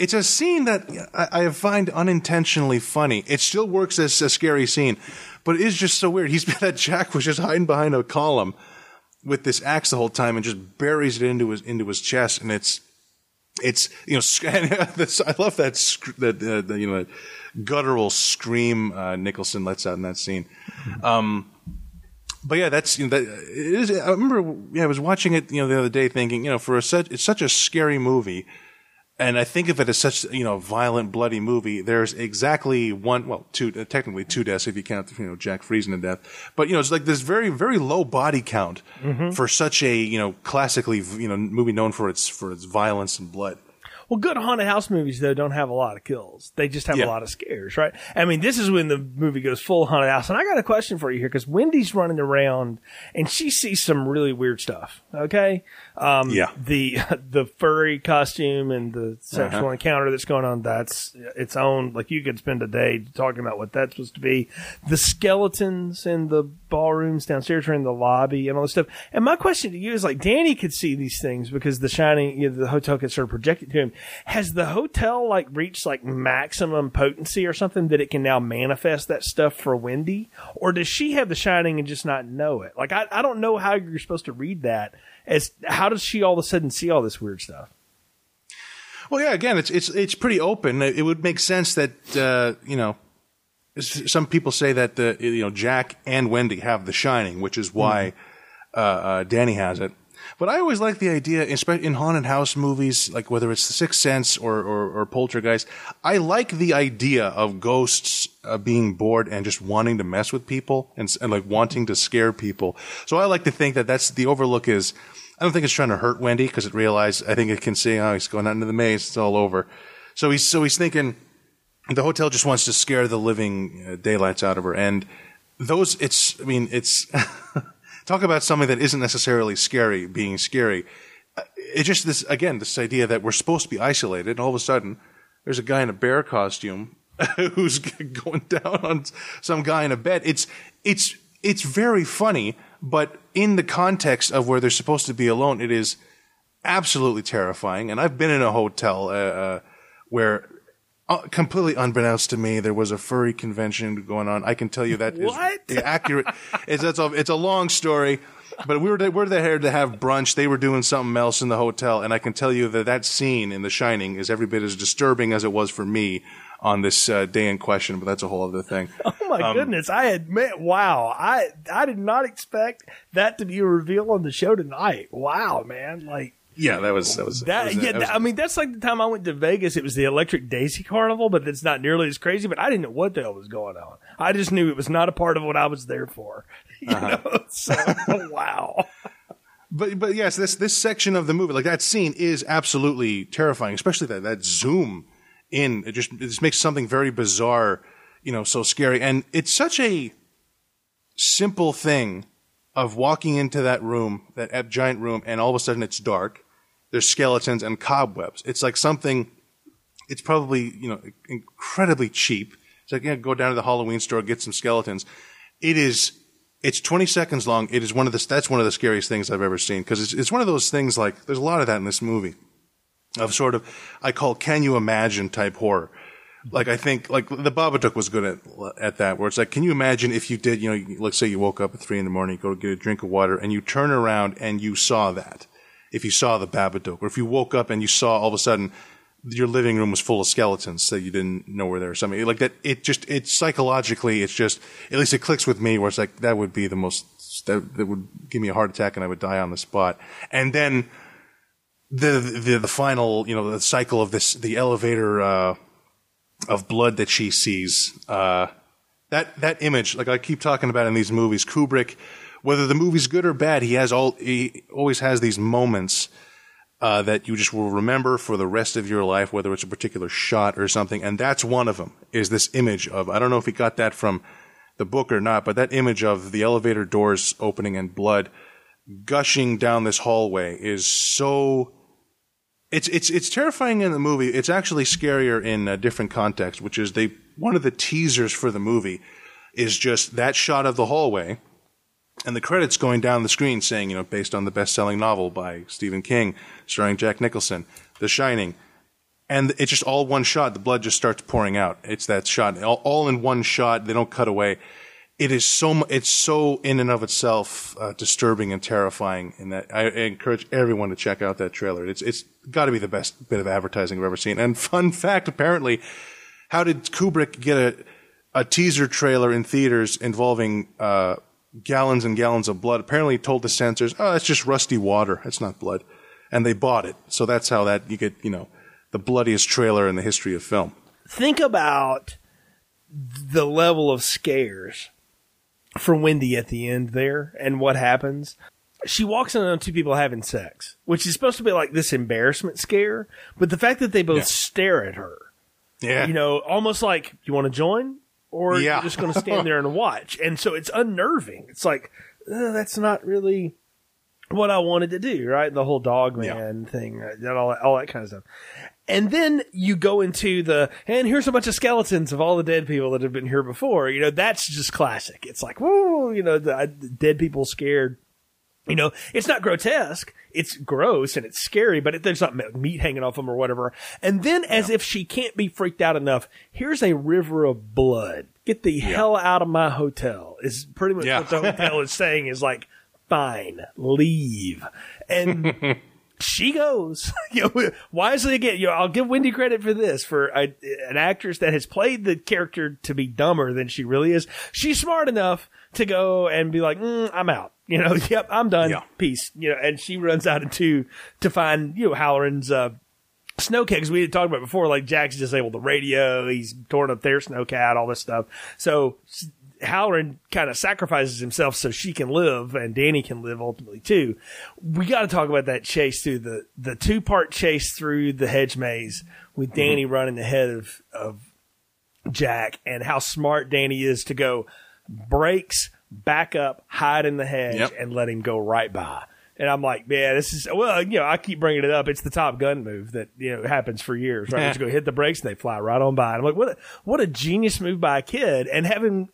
it's a scene that I find unintentionally funny. It still works as a scary scene, but it is just so weird. That Jack was just hiding behind a column with this axe the whole time, and just buries it into his chest, and it's you know, I love that you know, guttural scream Nicholson lets out in that scene. But yeah, that's, you know, it is. I remember I was watching it, you know, the other day, thinking, you know, it's such a scary movie, and I think of it as such, you know, violent, bloody movie. There's exactly two deaths if you count, you know, Jack freezing to death. But, you know, it's like this very, very low body count for such a, you know, classically, you know, movie known for its violence and blood. Well, good haunted house movies, though, don't have a lot of kills. They just have a lot of scares, right? I mean, this is when the movie goes full haunted house. And I got a question for you here, because Wendy's running around and she sees some really weird stuff, okay? The furry costume and the sexual encounter that's going on, that's its own. Like, you could spend a day talking about what that's supposed to be. The skeletons in the ballrooms downstairs or in the lobby and all this stuff. And my question to you is, like, Danny could see these things because the shining, you know, the hotel could sort of project it to him. Has the hotel, like, reached, like, maximum potency or something that it can now manifest that stuff for Wendy? Or does she have the shining and just not know it? Like, I don't know how you're supposed to read that. As how does she all of a sudden see all this weird stuff? Well, yeah, again, it's pretty open. It would make sense that you know, some people say that you know, Jack and Wendy have the shining, which is why Danny has it. But I always like the idea, especially in haunted house movies, like whether it's The Sixth Sense or Poltergeist. I like the idea of ghosts being bored and just wanting to mess with people and like wanting to scare people. So I like to think that's the Overlook is. I don't think it's trying to hurt Wendy because I think it can see, oh, he's going out into the maze. It's all over. So he's thinking, the hotel just wants to scare the living daylights out of her. And those, it's, I mean, it's, talk about something that isn't necessarily scary being scary. It's just this, again, this idea that we're supposed to be isolated, and all of a sudden there's a guy in a bear costume who's going down on some guy in a bed. It's very funny, but in the context of where they're supposed to be alone, it is absolutely terrifying. And I've been in a hotel where, completely unbeknownst to me, there was a furry convention going on. I can tell you that is accurate. It's a long story, but we were there to have brunch. They were doing something else in the hotel, and I can tell you that that scene in The Shining is every bit as disturbing as it was for me on this day in question, but that's a whole other thing. Oh my goodness. I admit, wow. I did not expect that to be a reveal on the show tonight. Wow, man. Like, yeah, that was. I mean, that's like the time I went to Vegas. It was the Electric Daisy Carnival, but it's not nearly as crazy, but I didn't know what the hell was going on. I just knew it was not a part of what I was there for. You know? So, wow. But yes, this section of the movie, like that scene is absolutely terrifying, especially that zoom in. It just makes something very bizarre, you know, so scary. And it's such a simple thing of walking into that room, that giant room, and all of a sudden it's dark. There's skeletons and cobwebs. It's like something, it's probably, you know, incredibly cheap. It's like, yeah, go down to the Halloween store, get some skeletons. It's 20 seconds long. It is that's one of the scariest things I've ever seen, because it's one of those things, like, there's a lot of that in this movie, of sort of, I call can you imagine type horror. Like, I think, like, The Babadook was good at that, where it's like, can you imagine if you did, you know, let's say you woke up at 3 a.m, go get a drink of water, and you turn around and you saw that. If you saw The Babadook, or if you woke up and you saw all of a sudden your living room was full of skeletons that you didn't know were there or something. Like that, it psychologically, it's just, at least it clicks with me, where it's like, that would be the most, that would give me a heart attack and I would die on the spot. And then the final, you know, the cycle of this, the elevator, of blood that she sees, that image, like I keep talking about in these movies, Kubrick, whether the movie's good or bad, he always has these moments that you just will remember for the rest of your life, whether it's a particular shot or something, and that's one of them, is this image of, I don't know if he got that from the book or not, but that image of the elevator doors opening and blood gushing down this hallway is so... It's terrifying in the movie. It's actually scarier in a different context, which is one of the teasers for the movie is just that shot of the hallway and the credits going down the screen saying, you know, based on the best-selling novel by Stephen King, starring Jack Nicholson, The Shining. And it's just all one shot. The blood just starts pouring out. It's that shot. All in one shot. They don't cut away. It's so in and of itself disturbing and terrifying, and that I encourage everyone to check out that trailer. It's got to be the best bit of advertising I've ever seen. And fun fact, apparently, how did Kubrick get a teaser trailer in theaters involving gallons and gallons of blood? Apparently, he told the censors, "Oh, it's just rusty water. It's not blood," and they bought it. So that's how that you get, you know, the bloodiest trailer in the history of film. Think about the level of scares for Wendy at the end there, and what happens. She walks in on two people having sex, which is supposed to be like this embarrassment scare, but the fact that they both stare at her, you know, almost like, you want to join? Or you're just going to stand there and watch. And so it's unnerving. It's like, that's not really what I wanted to do, right? The whole dog man thing, right? all that kind of stuff. And then you go into and here's a bunch of skeletons of all the dead people that have been here before. You know, that's just classic. It's like, woo, you know, the dead people scared. You know, it's not grotesque. It's gross and it's scary, but there's not meat hanging off them or whatever. And then as if she can't be freaked out enough, here's a river of blood. Get the hell out of my hotel is pretty much what the hotel is saying, is like, fine, leave. And... she goes, you know, wisely again. You know, I'll give Wendy credit for this, for an actress that has played the character to be dumber than she really is. She's smart enough to go and be like, I'm out. You know, yep, I'm done. Yeah. Peace. You know, and she runs out to find, you know, Halloran's snow cat, because we had talked about before. Like, Jack's disabled the radio. He's torn up their snow cat, all this stuff. So Hallorann kind of sacrifices himself so she can live, and Danny can live ultimately too. We got to talk about that chase through the 2-part chase through the hedge maze with Danny running ahead of Jack and how smart Danny is to go brakes, back up, hide in the hedge, and let him go right by. And I'm like, man, this is, well, you know, I keep bringing it up. It's the Top Gun move that, you know, happens for years, right? You just go hit the brakes and they fly right on by. And I'm like, what a genius move by a kid. And having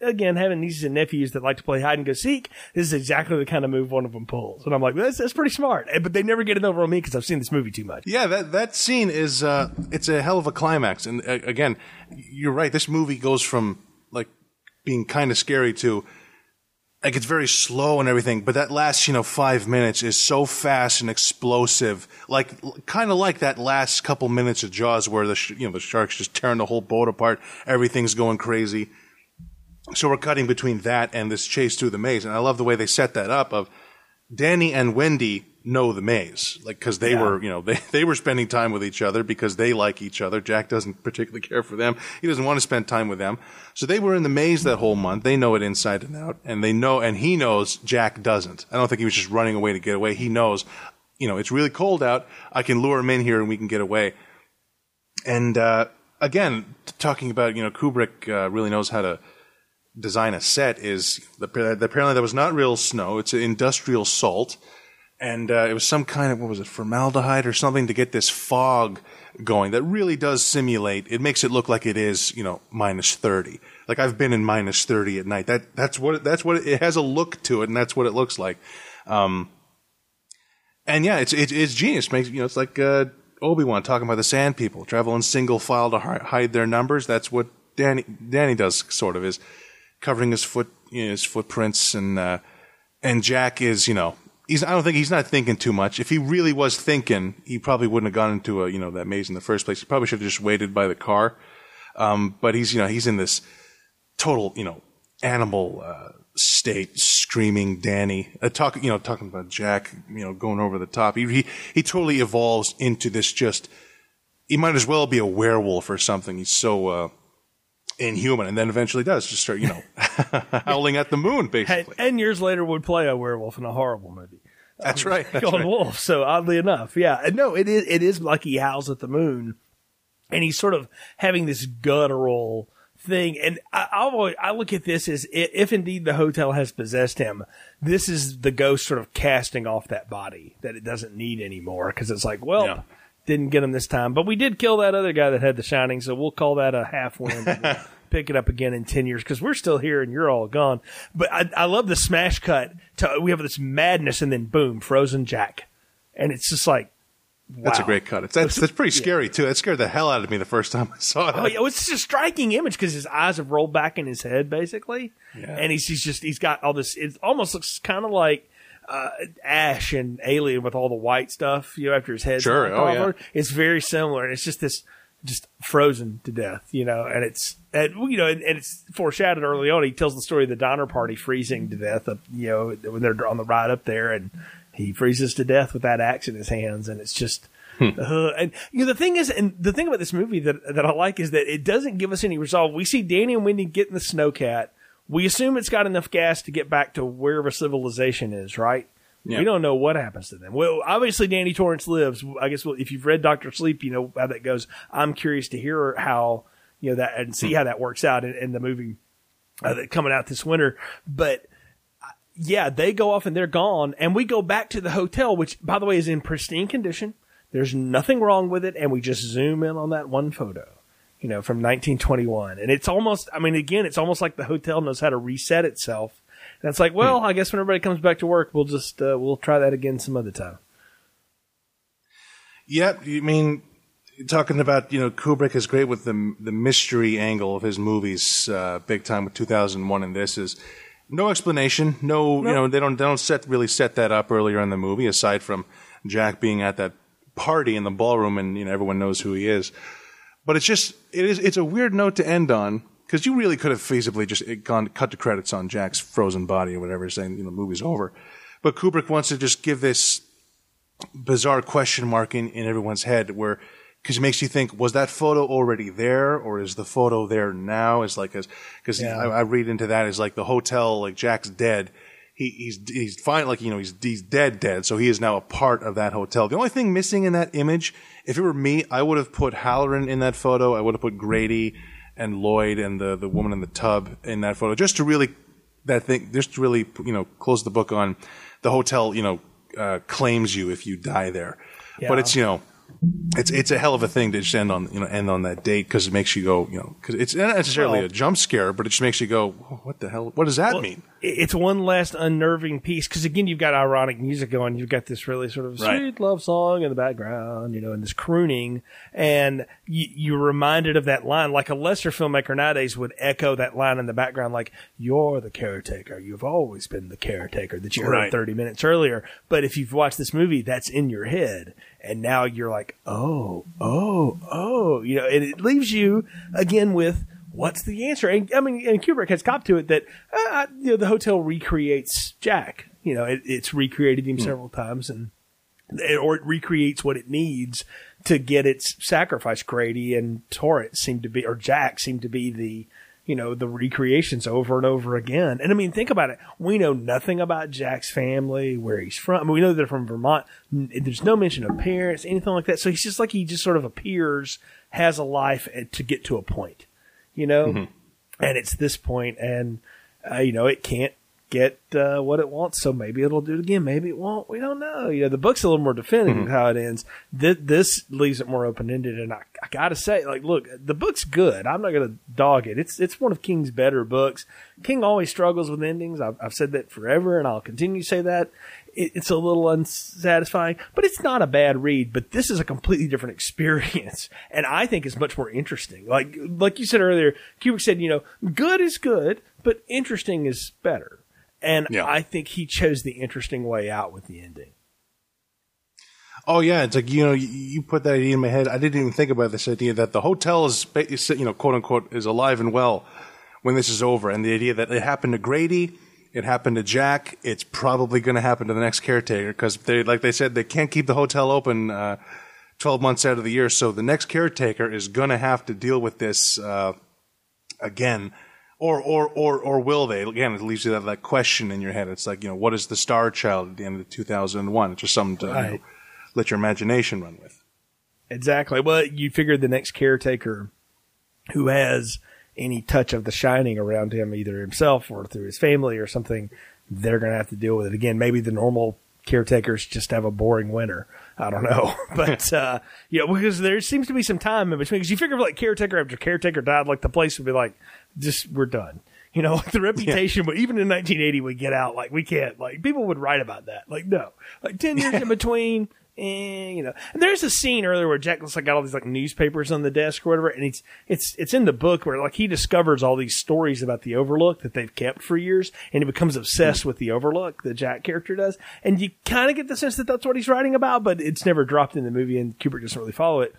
nieces and nephews that like to play hide and go seek, this is exactly the kind of move one of them pulls. And I'm like, that's pretty smart. But they never get it over on me because I've seen this movie too much. Yeah, that scene is, it's a hell of a climax. And again, you're right. This movie goes from like being kind of scary to, like, it's very slow and everything, but that last, 5 minutes is so fast and explosive. Like, kind of like that last couple minutes of Jaws where the shark's just tearing the whole boat apart. Everything's going crazy. So we're cutting between that and this chase through the maze. And I love the way they set that up of Danny and Wendy know the maze. Like, cause they were, they were spending time with each other because they like each other. Jack doesn't particularly care for them. He doesn't want to spend time with them. So they were in the maze that whole month. They know it inside and out. And he knows Jack doesn't. I don't think he was just running away to get away. He knows, it's really cold out. I can lure him in here and we can get away. And, again, talking about, Kubrick, really knows how to design a set is apparently that was not real snow. It's industrial salt. And it was some kind of, formaldehyde or something to get this fog going that really does simulate. It makes it look like it is, minus 30. Like, I've been in minus 30 at night. That's what it has a look to it, and that's what it looks like. And yeah, it's genius. Makes it's like Obi-Wan talking about the sand people travel in single file to hide their numbers. That's what Danny does, sort of, is covering his his footprints, and Jack is, I don't think he's not thinking too much. If he really was thinking, he probably wouldn't have gone into that maze in the first place. He probably should have just waited by the car. But he's he's in this total animal state, screaming Danny, talking about Jack, going over the top. He totally evolves into this. Just, he might as well be a werewolf or something. He's so inhuman, and then eventually does just start, howling at the moon, basically. And years later would play a werewolf in a horrible movie. That's right. That's right. Wolf, so oddly enough. Yeah. No, it is like he howls at the moon, and he's sort of having this guttural thing. And I look at this as, if indeed the hotel has possessed him, this is the ghost sort of casting off that body that it doesn't need anymore, because it's like, well... Yeah. Didn't get him this time, but we did kill that other guy that had the shining, so we'll call that a half win. We'll pick it up again in 10 years because we're still here and you're all gone. But I love the smash cut. We have this madness, and then boom, frozen Jack. And it's just like, wow. That's a great cut. That's pretty scary, too. That scared the hell out of me the first time I saw it. Oh, yeah, it's just a striking image because his eyes have rolled back in his head, basically. Yeah. And he's got all this, it almost looks kind of like Ash and Alien with all the white stuff, after his head's covered. Yeah. It's very similar, and it's just this, just frozen to death, and it's foreshadowed early on. He tells the story of the diner party freezing to death, when they're on the ride up there, and he freezes to death with that axe in his hands, and it's just, and the thing about this movie that I like is that it doesn't give us any resolve. We see Danny and Wendy get in the snowcat. We assume it's got enough gas to get back to wherever civilization is, right? Yeah. We don't know what happens to them. Well, obviously, Danny Torrance lives. I guess, if you've read Dr. Sleep, you know how that goes. I'm curious to hear how, that, and see how that works out in the movie coming out this winter. But yeah, they go off and they're gone. And we go back to the hotel, which, by the way, is in pristine condition. There's nothing wrong with it. And we just zoom in on that one photo. From 1921. And it's almost, it's almost like the hotel knows how to reset itself. And it's like, well, I guess when everybody comes back to work, we'll just, we'll try that again some other time. Yep. You mean, talking about, Kubrick is great with the mystery angle of his movies, big time with 2001. And this is no explanation. No. They don't really set that up earlier in the movie, aside from Jack being at that party in the ballroom and, everyone knows who he is. But it's a weird note to end on, because you really could have feasibly just cut the credits on Jack's frozen body or whatever, saying, the movie's over. But Kubrick wants to just give this bizarre question mark in everyone's head, where, because it makes you think, was that photo already there, or is the photo there now? It's like, I read into that as like the hotel, like Jack's dead. He's fine, like, he's dead. So he is now a part of that hotel. The only thing missing in that image, if it were me, I would have put Hallorann in that photo. I would have put Grady and Lloyd and the woman in the tub in that photo, just to really close the book on the hotel, claims you if you die there. Yeah. But it's a hell of a thing to just end on that date, because it makes you go, because it's not necessarily a jump scare, but it just makes you go, what the hell? What does that mean? It's one last unnerving piece, because again, you've got ironic music going. You've got this really sort of sweet love song in the background, and this crooning, and you're reminded of that line. Like a lesser filmmaker nowadays would echo that line in the background, like, you're the caretaker. You've always been the caretaker that you heard 30 minutes earlier. But if you've watched this movie, that's in your head. And now you're like, oh, and it leaves you again with, what's the answer? And I mean, and Kubrick has copped to it that the hotel recreates Jack. It's recreated him several times, or it recreates what it needs to get its sacrifice. Grady and Torrance seem to be the the recreations over and over again. And I mean, think about it. We know nothing about Jack's family, where he's from. I mean, we know they're from Vermont. There's no mention of parents, anything like that. So he's just like, he just sort of appears, has a life to get to a point, Mm-hmm. And it's this point, and, it can't get what it wants. So maybe it'll do it again. Maybe it won't. We don't know. The book's a little more definitive of how it ends. This leaves it more open-ended. And I got to say, like, look, the book's good. I'm not going to dog it. It's one of King's better books. King always struggles with endings. I've said that forever, and I'll continue to say that. It's a little unsatisfying, but it's not a bad read. But this is a completely different experience, and I think it's much more interesting. Like you said earlier, Kubrick said, good is good, but interesting is better. And I think he chose the interesting way out with the ending. Oh, yeah. It's like, you put that idea in my head. I didn't even think about this idea that the hotel is, quote unquote, is alive and well when this is over. And the idea that it happened to Grady, it happened to Jack, it's probably going to happen to the next caretaker, because like they said, they can't keep the hotel open 12 months out of the year. So the next caretaker is going to have to deal with this again. Or will they? Again, it leaves you that question in your head. It's like, what is the star child at the end of 2001? It's just something to let your imagination run with. Exactly. Well, you figure the next caretaker who has any touch of The Shining around him, either himself or through his family or something, they're going to have to deal with it again. Maybe the normal caretakers just have a boring winter. I don't know. But, because there seems to be some time in between. Because you figure, like, caretaker after caretaker died, like, the place would be like, just, we're done. The reputation, but even in 1980, we get out. Like, we can't. Like, people would write about that. Like, no. Like, 10 years in between, And there's a scene earlier where Jack looks like got all these, like, newspapers on the desk or whatever. And it's in the book where, like, he discovers all these stories about the Overlook that they've kept for years. And he becomes obsessed with the Overlook, the Jack character does. And you kind of get the sense that that's what he's writing about, but it's never dropped in the movie, and Kubrick doesn't really follow it.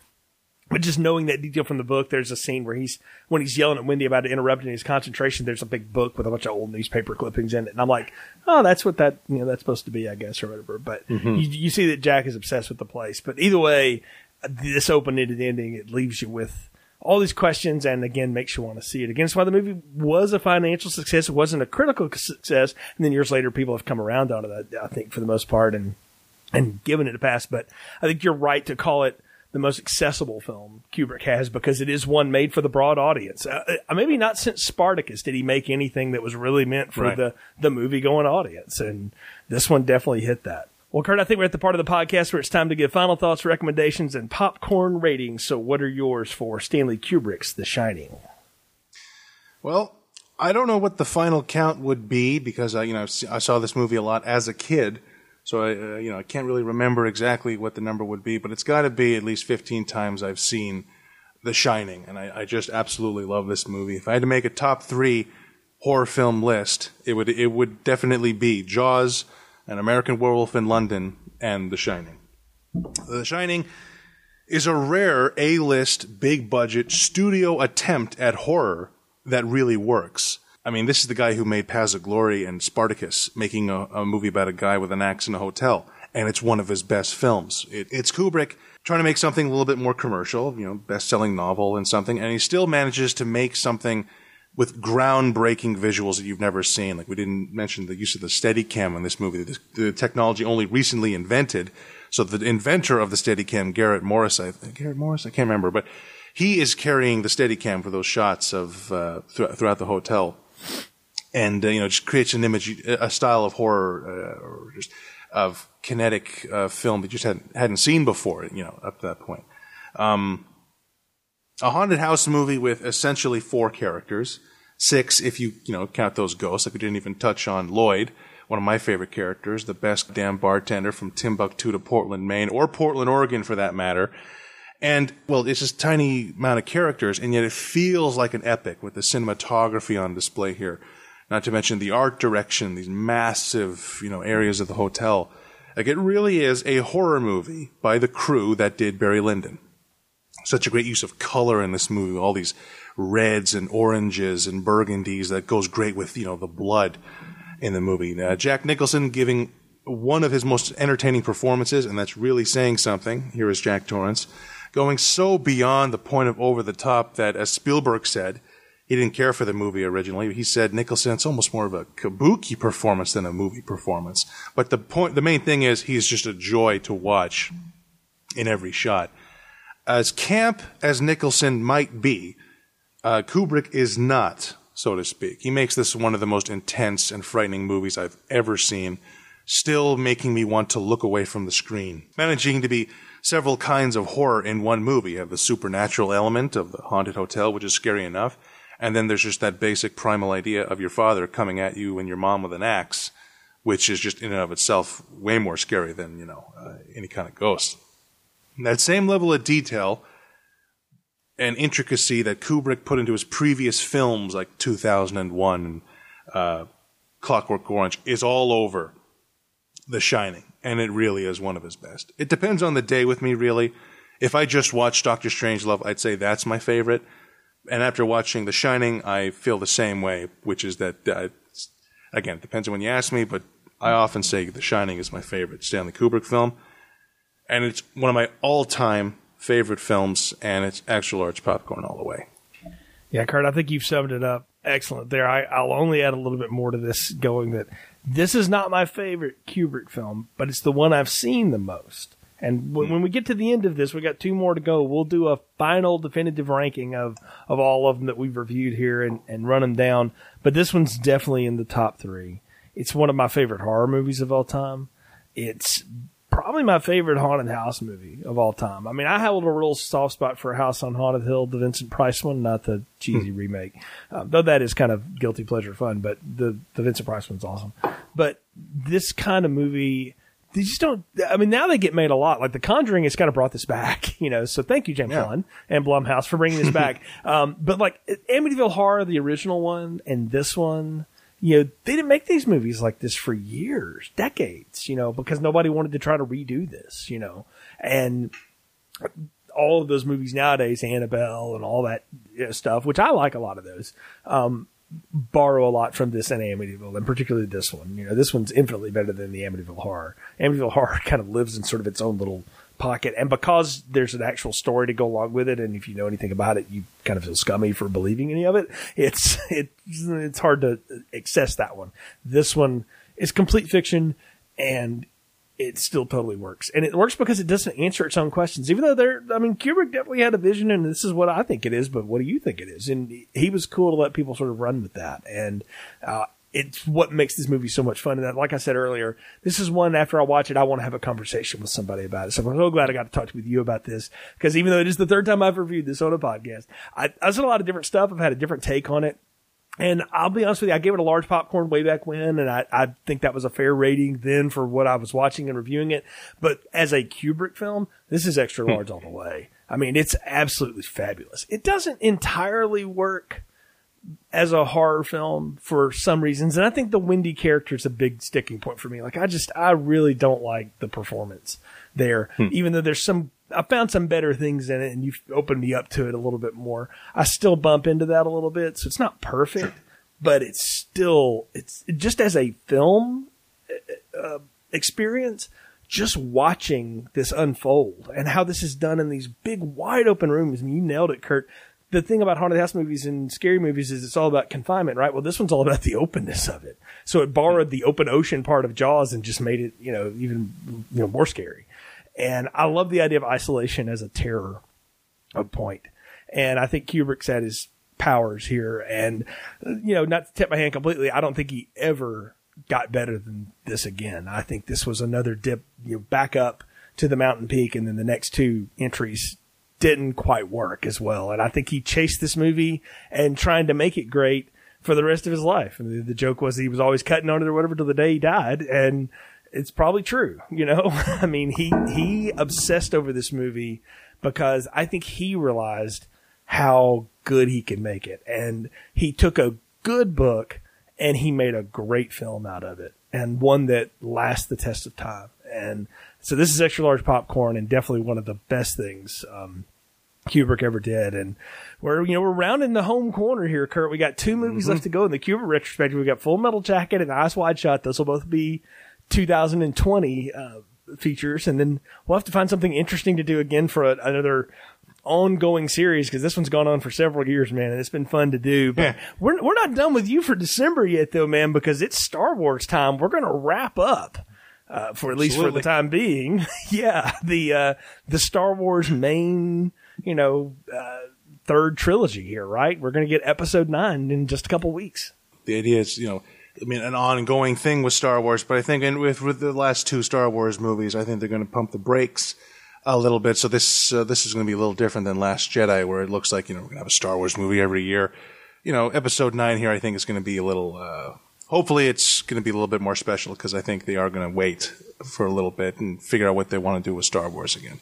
But just knowing that detail from the book, there's a scene where when he's yelling at Wendy about interrupting his concentration, there's a big book with a bunch of old newspaper clippings in it. And I'm like, oh, that's what that, that's supposed to be, I guess, or whatever. But you see that Jack is obsessed with the place. But either way, this open-ended ending, it leaves you with all these questions, and again, makes you want to see it again. That's why the movie was a financial success. It wasn't a critical success. And then years later, people have come around on it, I think, for the most part, and given it a pass. But I think you're right to call it the most accessible film Kubrick has, because it is one made for the broad audience. Maybe not since Spartacus did he make anything that was really meant for the movie-going audience, and this one definitely hit that. Well, Kurt, I think we're at the part of the podcast where it's time to give final thoughts, recommendations, and popcorn ratings. So what are yours for Stanley Kubrick's The Shining? Well, I don't know what the final count would be, because I saw this movie a lot as a kid. So I can't really remember exactly what the number would be, but it's got to be at least 15 times I've seen The Shining, and I just absolutely love this movie. If I had to make a top 3 horror film list, it would definitely be Jaws, An American Werewolf in London, and The Shining. The Shining is a rare A-list, big-budget studio attempt at horror that really works. I mean, this is the guy who made Paths of Glory and Spartacus, making a movie about a guy with an axe in a hotel, and it's one of his best films. It's Kubrick trying to make something a little bit more commercial, best-selling novel and something, and he still manages to make something with groundbreaking visuals that you've never seen. Like, we didn't mention the use of the Steadicam in this movie, the technology only recently invented. So the inventor of the Steadicam, Garrett Morris, I can't remember, but He is carrying the Steadicam for those shots of throughout the hotel, and just creates an image, a style of horror or just of kinetic film that you just hadn't seen before, up to that point. A haunted house movie with essentially four characters, six if you count those ghosts. Like, we didn't even touch on Lloyd, one of my favorite characters, the best damn bartender from Timbuktu to Portland, Maine, or Portland, Oregon for that matter. And, well, it's this tiny amount of characters, and yet it feels like an epic with the cinematography on display here. Not to mention the art direction, these massive, areas of the hotel. Like, it really is a horror movie by the crew that did Barry Lyndon. Such a great use of color in this movie, all these reds and oranges and burgundies that goes great with, the blood in the movie. Jack Nicholson giving one of his most entertaining performances, and that's really saying something. Here is Jack Torrance, going so beyond the point of over the top that, as Spielberg said, he didn't care for the movie originally. He said, Nicholson, it's almost more of a kabuki performance than a movie performance. But the main thing is, he's just a joy to watch in every shot. As camp as Nicholson might be, Kubrick is not, so to speak. He makes this one of the most intense and frightening movies I've ever seen, still making me want to look away from the screen. Managing to be several kinds of horror in one movie. You have the supernatural element of the haunted hotel, which is scary enough. And then there's just that basic primal idea of your father coming at you and your mom with an axe, which is just in and of itself way more scary than, any kind of ghost. And that same level of detail and intricacy that Kubrick put into his previous films like 2001 and Clockwork Orange is all over The Shining. And it really is one of his best. It depends on the day with me, really. If I just watched Dr. Strangelove, I'd say that's my favorite. And after watching The Shining, I feel the same way, which is that, again, it depends on when you ask me, but I often say The Shining is my favorite Stanley Kubrick film. And it's one of my all-time favorite films, and it's extra large popcorn all the way. Yeah, Kurt, I think you've summed it up. Excellent there. I'll only add a little bit more to this, going that this is not my favorite Kubrick film, but it's the one I've seen the most. And when we get to the end of this, we got two more to go. We'll do a final definitive ranking of all of them that we've reviewed here and run them down. But this one's definitely in the top three. It's one of my favorite horror movies of all time. It's probably my favorite haunted house movie of all time. I mean, I held a real soft spot for House on Haunted Hill, the Vincent Price one, not the cheesy remake. Though that is kind of guilty pleasure fun, but the Vincent Price one's awesome. But this kind of movie, they just don't, I mean, now they get made a lot. Like The Conjuring has kind of brought this back, so thank you, James Wan and Blumhouse, for bringing this back. But like Amityville Horror, the original one, and this one, they didn't make these movies like this for years, decades, because nobody wanted to try to redo this, and all of those movies nowadays, Annabelle and all that stuff, which I like a lot of those, borrow a lot from this and Amityville, and particularly this one. This one's infinitely better than the Amityville Horror. Amityville Horror kind of lives in sort of its own little pocket, and because there's an actual story to go along with it, and if you know anything about it, you kind of feel scummy for believing any of it. It's hard to access that one. This one is complete fiction, and it still totally works. And it works because it doesn't answer its own questions, even though Kubrick definitely had a vision, and this is what I think it is, but what do you think it is? And he was cool to let people sort of run with that. And it's what makes this movie so much fun. And like I said earlier, this is one, after I watch it, I want to have a conversation with somebody about it. So I'm so glad I got to talk with you about this, because even though it is the third time I've reviewed this on a podcast, I've seen a lot of different stuff. I've had a different take on it. And I'll be honest with you, I gave it a large popcorn way back when, and I think that was a fair rating then for what I was watching and reviewing it. But as a Kubrick film, this is extra large all the way. I mean, it's absolutely fabulous. It doesn't entirely work as a horror film for some reasons, and I think the Wendy character is a big sticking point for me. Like, I really don't like the performance there, even though there's some, I found some better things in it, and you've opened me up to it a little bit more. I still bump into that a little bit, so it's not perfect, but it's still, it's just as a film experience, just watching this unfold and how this is done in these big, wide open rooms. And you nailed it, Kurt. The thing about haunted house movies and scary movies is it's all about confinement, right? Well, this one's all about the openness of it. So it borrowed the open ocean part of Jaws and just made it, even more scary. And I love the idea of isolation as a terror point. And I think Kubrick's at his powers here. And, you know, not to tip my hand completely, I don't think he ever got better than this again. I think this was another dip, you know, back up to the mountain peak, and then the next two entries didn't quite work as well. And I think he chased this movie and trying to make it great for the rest of his life. And the joke was that he was always cutting on it or whatever till the day he died. And it's probably true. You know, I mean, he obsessed over this movie because I think he realized how good he could make it. And he took a good book and he made a great film out of it, and one that lasts the test of time. And so this is Extra Large Popcorn, and definitely one of the best things Kubrick ever did. And we're rounding the home corner here, Kurt. We got two movies left to go in the Kubrick retrospective. We got Full Metal Jacket and Eyes Wide Shut. Those will both be 2020 features, and then we'll have to find something interesting to do again for another ongoing series, because this one's gone on for several years, man, and it's been fun to do. But we're not done with you for December yet, though, man, because it's Star Wars time. We're gonna wrap up. For at least for the time being, the Star Wars main, third trilogy here, right? We're going to get Episode 9 in just a couple weeks. It is, an ongoing thing with Star Wars, but I think with the last two Star Wars movies, I think they're going to pump the brakes a little bit. So this is going to be a little different than Last Jedi, where it looks like we're going to have a Star Wars movie every year. Episode 9 here, I think, is going to be a little. Hopefully it's going to be a little bit more special, because I think they are going to wait for a little bit and figure out what they want to do with Star Wars again.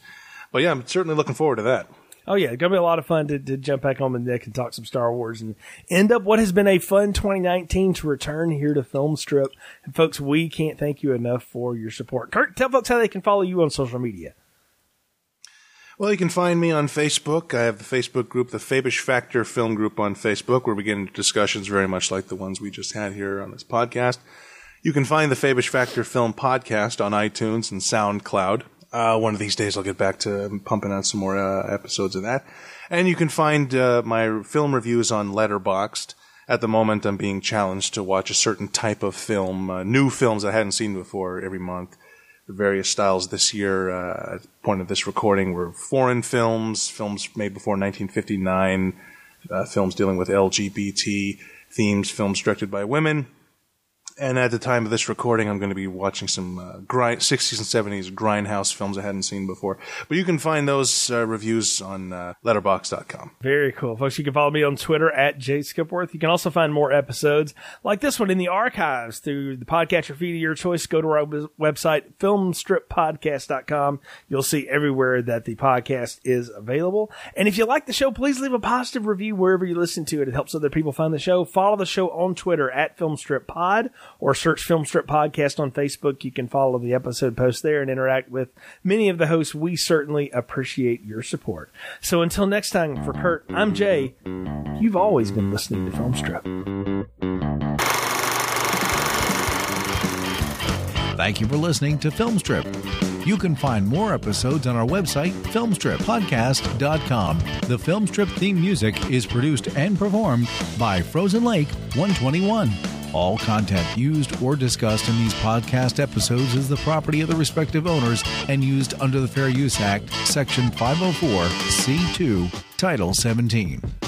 But yeah, I'm certainly looking forward to that. Oh yeah, it's going to be a lot of fun to jump back home and Nick and talk some Star Wars and end up what has been a fun 2019 to return here to Film Strip. And folks, we can't thank you enough for your support. Kurt, tell folks how they can follow you on social media. Well, you can find me on Facebook. I have the Facebook group, the Fabish Factor Film Group on Facebook, where we get into discussions very much like the ones we just had here on this podcast. You can find the Fabish Factor Film Podcast on iTunes and SoundCloud. One of these days I'll get back to pumping out some more episodes of that. And you can find my film reviews on Letterboxd. At the moment, I'm being challenged to watch a certain type of film, new films I hadn't seen before every month. Various styles this year, at the point of this recording, were foreign films, films made before 1959, films dealing with LGBT themes, films directed by women. And at the time of this recording, I'm going to be watching some 60s and 70s grindhouse films I hadn't seen before. But you can find those reviews on letterboxd.com. Very cool. Folks, you can follow me on Twitter at jskipworth. You can also find more episodes like this one in the archives through the podcatcher feed of your choice. Go to our website, filmstrippodcast.com. You'll see everywhere that the podcast is available. And if you like the show, please leave a positive review wherever you listen to it. It helps other people find the show. Follow the show on Twitter at filmstrippod. Or search Film Strip Podcast on Facebook. You can follow the episode post there and interact with many of the hosts. We certainly appreciate your support. So until next time, for Kurt, I'm Jay. You've always been listening to Film Strip. Thank you for listening to Film Strip. You can find more episodes on our website, filmstrippodcast.com. The Film Strip theme music is produced and performed by Frozen Lake 121. All content used or discussed in these podcast episodes is the property of the respective owners and used under the Fair Use Act, Section 504, C2, Title 17.